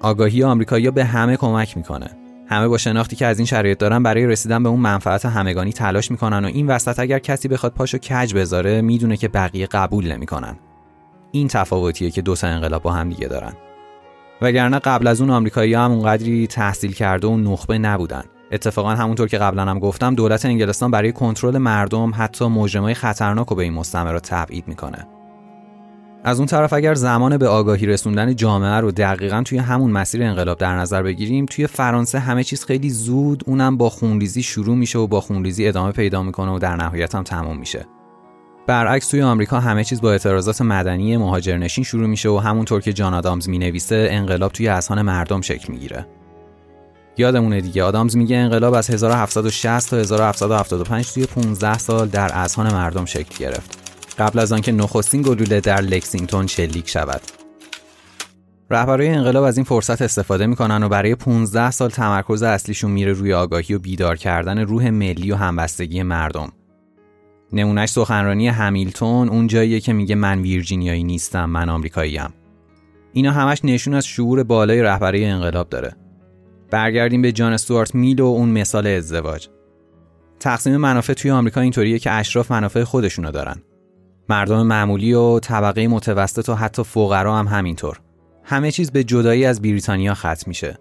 آگاهی آمریکایی‌ها به همه کمک میکنه. همه با شناختی که از این شرایط دارن برای رسیدن به اون منفعت همگانی تلاش میکنن و این وسط اگر کسی بخواد پاشو کج بذاره میدونه که بقیه قبول نمیکنن. این تفاوتیه که دو تا انقلاب با هم دیگه دارن. وگرنه قبل از اون آمریکایی‌ها هم اونقدری تحصیل کرده و نخبه نبودن. اتفاقا همونطور که قبلا هم گفتم دولت انگلستان برای کنترل مردم حتی مجرمای خطرناک رو به این مستعمره تبعید میکنه. از اون طرف اگر زمان به آگاهی رسوندن جامعه رو دقیقاً توی همون مسیر انقلاب در نظر بگیریم، توی فرانسه همه چیز خیلی زود اونم با خونریزی شروع میشه و با خونریزی ادامه پیدا میکنه و در نهایت هم تموم میشه. برعکس توی آمریکا همه چیز با اعتراضات مدنی مهاجرنشین شروع میشه و همونطور که جان آدامز مینویسه انقلاب توی اذهان مردم شکل میگیره. یادمونه دیگه، آدامز میگه انقلاب از هزار و هفتصد و شصت تا هزار و هفتصد و هفتاد و پنج توی پانزده سال در اذهان مردم شکل گرفت، قبل از آنکه نخستین گلوله در لکسینگتون شلیک شود. رهبرای انقلاب از این فرصت استفاده میکنن و برای پانزده سال تمرکز اصلیشون میره روی آگاهی و بیدار کردن روح ملی و همبستگی مردم. نمونهش سخنرانی همیلتون، اون جاییه که میگه من ویرجینیایی نیستم، من آمریکایی‌ام. اینا همش نشون از شعور بالای رهبرای انقلاب داره. برگردیم به جان استوارت میل و اون مثال ازدواج. تقسیم منافع توی آمریکا اینطوریه که اشراف منافع خودشونو دارن. مردم معمولی و طبقه متوسط و حتی فقرا هم همینطور. همه چیز به جدایی از بریتانیا ختم میشه.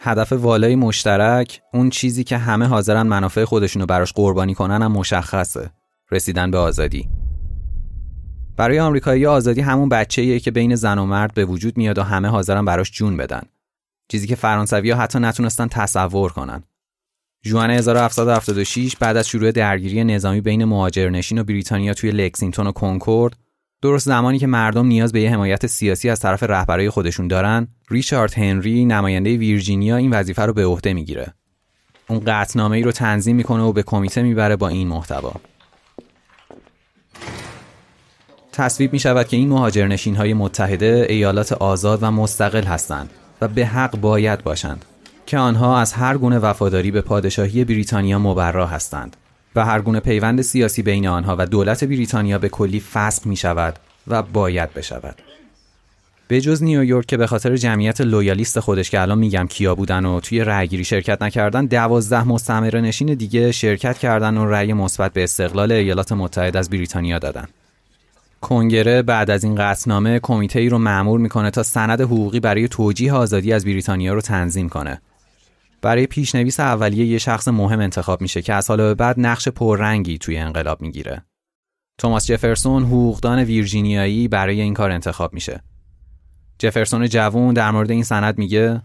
هدف والای مشترک، اون چیزی که همه حاضرن منافع خودشونو براش قربانی کنن، هم مشخصه. رسیدن به آزادی. برای آمریکایی‌ها آزادی همون بچه‌ایه که بین زن و مرد به وجود میاد و همه حاضرن براش جون بدن. چیزی که فرانسوی‌ها حتی نتونستن تصور کنن. جوان هزار و هفتصد و هفتاد و شش بعد از شروع درگیری نظامی بین مهاجرنشین و بریتانیا توی لکسینگتون و کنکورد، درست زمانی که مردم نیاز به یه حمایت سیاسی از طرف رهبرای خودشون دارن، ریچارد هنری نماینده ویرجینیا این وظیفه رو به عهده میگیره. اون قطعنامه‌ای رو تنظیم میکنه و به کمیته میبره با این محتوا. تصویب میشود که این مهاجرنشین‌های متحده ایالات آزاد و مستقل هستند و به حق باید باشند. که آنها از هر گونه وفاداری به پادشاهی بریتانیا مبرا هستند و هر گونه پیوند سیاسی بین آنها و دولت بریتانیا به کلی فسخ می شود و باید بشود. به جز نیویورک که به خاطر جمعیت لویالیست خودش که الان میگم کیا بودن و توی رأی‌گیری شرکت نکردن، دوازده مستعمره نشین دیگه شرکت کردن و رأی مثبت به استقلال ایالات متحده از بریتانیا دادن. کنگره بعد از این قطعنامه کمیته‌ای رو مأمور میکنه تا سند حقوقی برای توجیه آزادی از بریتانیا رو تنظیم کنه. برای پیشنویس اولیه یه شخص مهم انتخاب میشه که از حالا به بعد نقش پررنگی توی انقلاب میگیره. توماس جفرسون، حقوقدان ویرجینیایی، برای این کار انتخاب میشه. جفرسون جوان در مورد این سند میگه: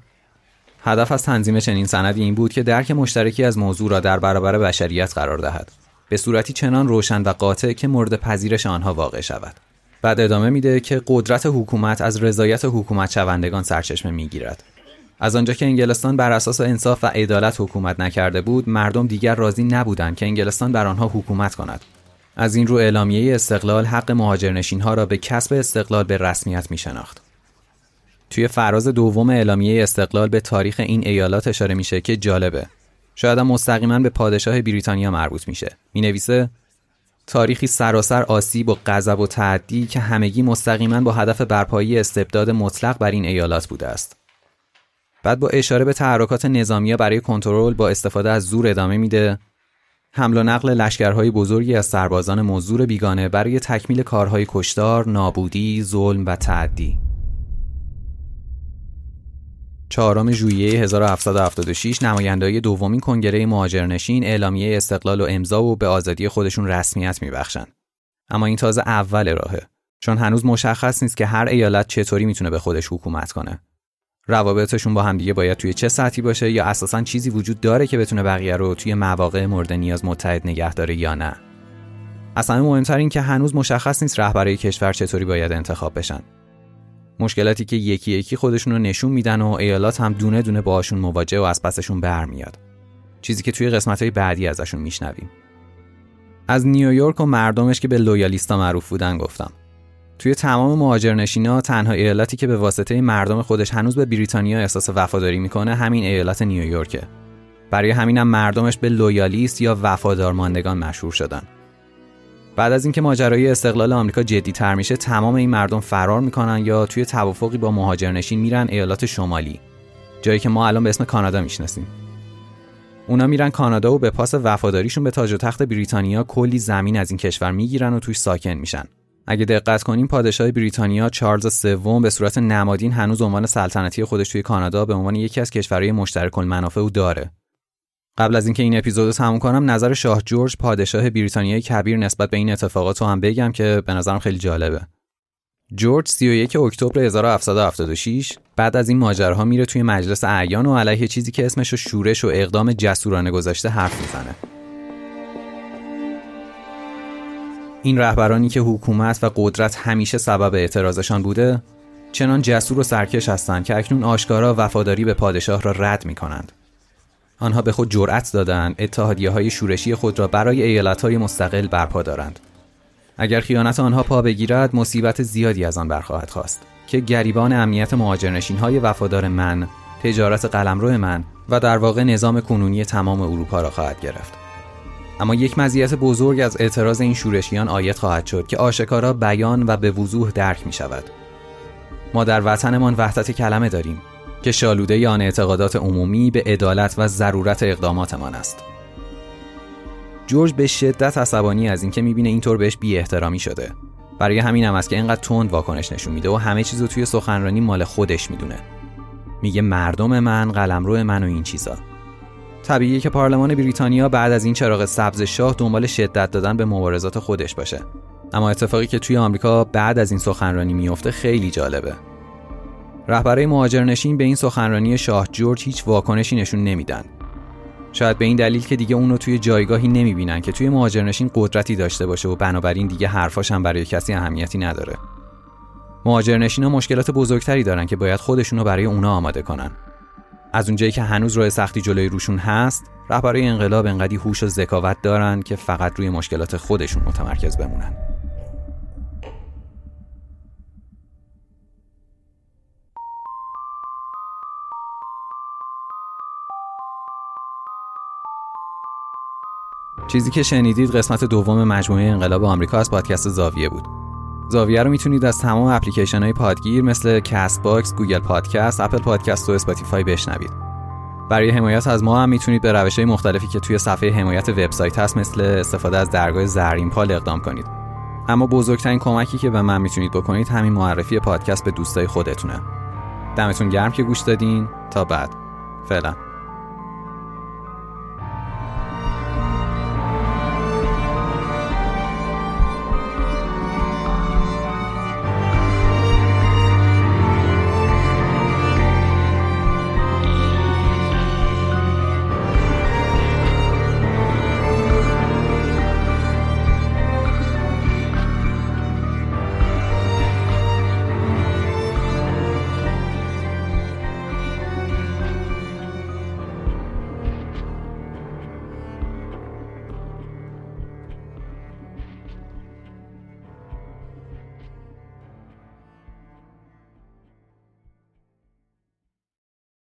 هدف از تنظیم چنین سندی این بود که درک مشترکی از موضوع را در برابر بشریت قرار دهد، به صورتی چنان روشن و قاطع که مورد پذیرش آنها واقع شود. بعد ادامه میده که قدرت حکومت از رضایت حکومت شوندگان سرچشمه میگیرد. از آنجا که انگلستان بر اساس انصاف و عدالت حکومت نکرده بود، مردم دیگر راضی نبودند که انگلستان بر آنها حکومت کند. از این رو اعلامیه استقلال حق مهاجرنشین‌ها را به کسب استقلال به رسمیت می‌شناخت. توی فراز دوم اعلامیه استقلال به تاریخ این ایالات اشاره میشه که جالبه. شاید هم مستقیما به پادشاه بریتانیا مربوط میشه. مینویسه: تاریخی سراسر آسیب و غضب و تعدی که همگی مستقیما با هدف برپایی استبداد مطلق بر این ایالات بوده است. بعد با اشاره به تحرکات نظامی‌ها برای کنترل با استفاده از زور ادامه میده: حمل و نقل لشکرهای بزرگی از سربازان مزدور بیگانه برای تکمیل کارهای کشتار، نابودی، ظلم و تعدی. چهارم ژوئیه هزار و هفتصد و هفتاد و شش نماینده‌های دومین کنگره مهاجرنشین اعلامیه استقلال و امضا و به آزادی خودشون رسمیت میبخشن. اما این تازه اول راهه، چون هنوز مشخص نیست که هر ایالت چطوری میتونه به خودش حکومت کنه. روابطشون با هم دیگه باید توی چه سطحی باشه، یا اساساً چیزی وجود داره که بتونه بقیه رو توی مواقع مورد نیاز متحد نگه داره یا نه. از همه مهمتر این که هنوز مشخص نیست رهبرای کشور چطوری باید انتخاب بشن. مشکلاتی که یکی یکی خودشون رو نشون میدن و ایالات هم دونه دونه باهاشون مواجه و از پسشون برمیاد. چیزی که توی قسمت‌های بعدی ازشون میشنویم. از نیویورک و مردمش که به لویالیستا معروف بودن گفتم. توی تمام مهاجرنشینا تنها ایالتی که به واسطه مردم خودش هنوز به بریتانیا احساس وفاداری میکنه همین ایالت نیویورکه. برای همینم مردمش به لویالیست یا وفادارماندگان مشهور شدن. بعد از اینکه ماجرای استقلال آمریکا جدی‌تر میشه، تمام این مردم فرار میکنن یا توی توافقی با مهاجرنشین میرن ایالات شمالی، جایی که ما الان به اسم کانادا میشناسیم. اونا میرن کانادا و به پاس وفاداریشون به تاج و تخت بریتانیا کلی زمین از این کشور میگیرن و توش ساکن میشن. اگه دقت کنیم پادشاه بریتانیا چارلز سوم به صورت نمادین هنوز عنوان سلطنتی خودش توی کانادا به عنوان یکی از کشورهای مشترک المنافع او داره. قبل از اینکه این اپیزودو تموم کنم نظر شاه جورج پادشاه بریتانیای کبیر نسبت به این اتفاقات رو هم بگم که به نظرم خیلی جالبه. جورج سی و یک اکتبر هزار و هفتصد و هفتاد و شش بعد از این ماجراها میره توی مجلس اعیان و علیه چیزی که اسمش رو شورش و اقدام جسورانه گذاشته حرف میزنه. این رهبرانی که حکومت و قدرت همیشه سبب اعتراضشان بوده، چنان جسور و سرکش هستند که اکنون آشکارا وفاداری به پادشاه را رد می‌کنند. آنها به خود جرأت دادند اتحادیه‌های شورشی خود را برای ایالت‌های مستقل برپا دارند. اگر خیانت آنها پا بگیرد، مصیبت زیادی از آن برخواهد خاست که گریبان امنیت مهاجرنشین‌های وفادار من، تجارت قلمرو من و در واقع نظام کنونی تمام اروپا را خواهد گرفت. اما یک مزیت بزرگ از اعتراض این شورشیان آیت خواهد شد که آشکارا بیان و به وضوح درک می شود. ما در وطنمان وحدت کلمه داریم که شالوده آن اعتقادات عمومی به عدالت و ضرورت اقداماتمان است. جورج به شدت عصبانی از اینکه میبینه اینطور بهش بی احترامی شده. برای همین هم است که اینقدر تند واکنش نشون میده و همه چیزو توی سخنرانی مال خودش میدونه. میگه مردم من، قلمرو من و این چیزا. طبیعیه که پارلمان بریتانیا بعد از این چراغ سبز شاه دنبال شدت دادن به مبارزات خودش باشه. اما اتفاقی که توی آمریکا بعد از این سخنرانی میفته خیلی جالبه. رهبرای مهاجرنشین به این سخنرانی شاه جورج هیچ واکنشی نشون نمیدن. شاید به این دلیل که دیگه اون رو توی جایگاهی نمیبینن که توی مهاجرنشین قدرتی داشته باشه و بنابراین دیگه حرفاش هم برای کسی اهمیتی نداره. مهاجرنشینا مشکلات بزرگتری دارن که باید خودشونو برای اونا آماده کنن. از اونجایی که هنوز راه سختی جلوی روشون هست، رهبرای انقلاب انقدی هوش و ذکاوت دارن که فقط روی مشکلات خودشون متمرکز بمونن. چیزی که شنیدید قسمت دوم مجموعه انقلاب آمریکا از پادکست زاویه بود. زاویه رو میتونید از تمام اپلیکیشن‌های پادگیر مثل کست باکس، گوگل پادکست، اپل پادکست و اسپاتیفای بشنوید. برای حمایت از ما هم میتونید به روش‌های مختلفی که توی صفحه حمایت وبسایت هست مثل استفاده از درگاه زرین پال اقدام کنید. اما بزرگترین کمکی که به من میتونید بکنید همین معرفی پادکست به دوستای خودتونه. دمتون گرم که گوش دادین. تا بعد. فعلا.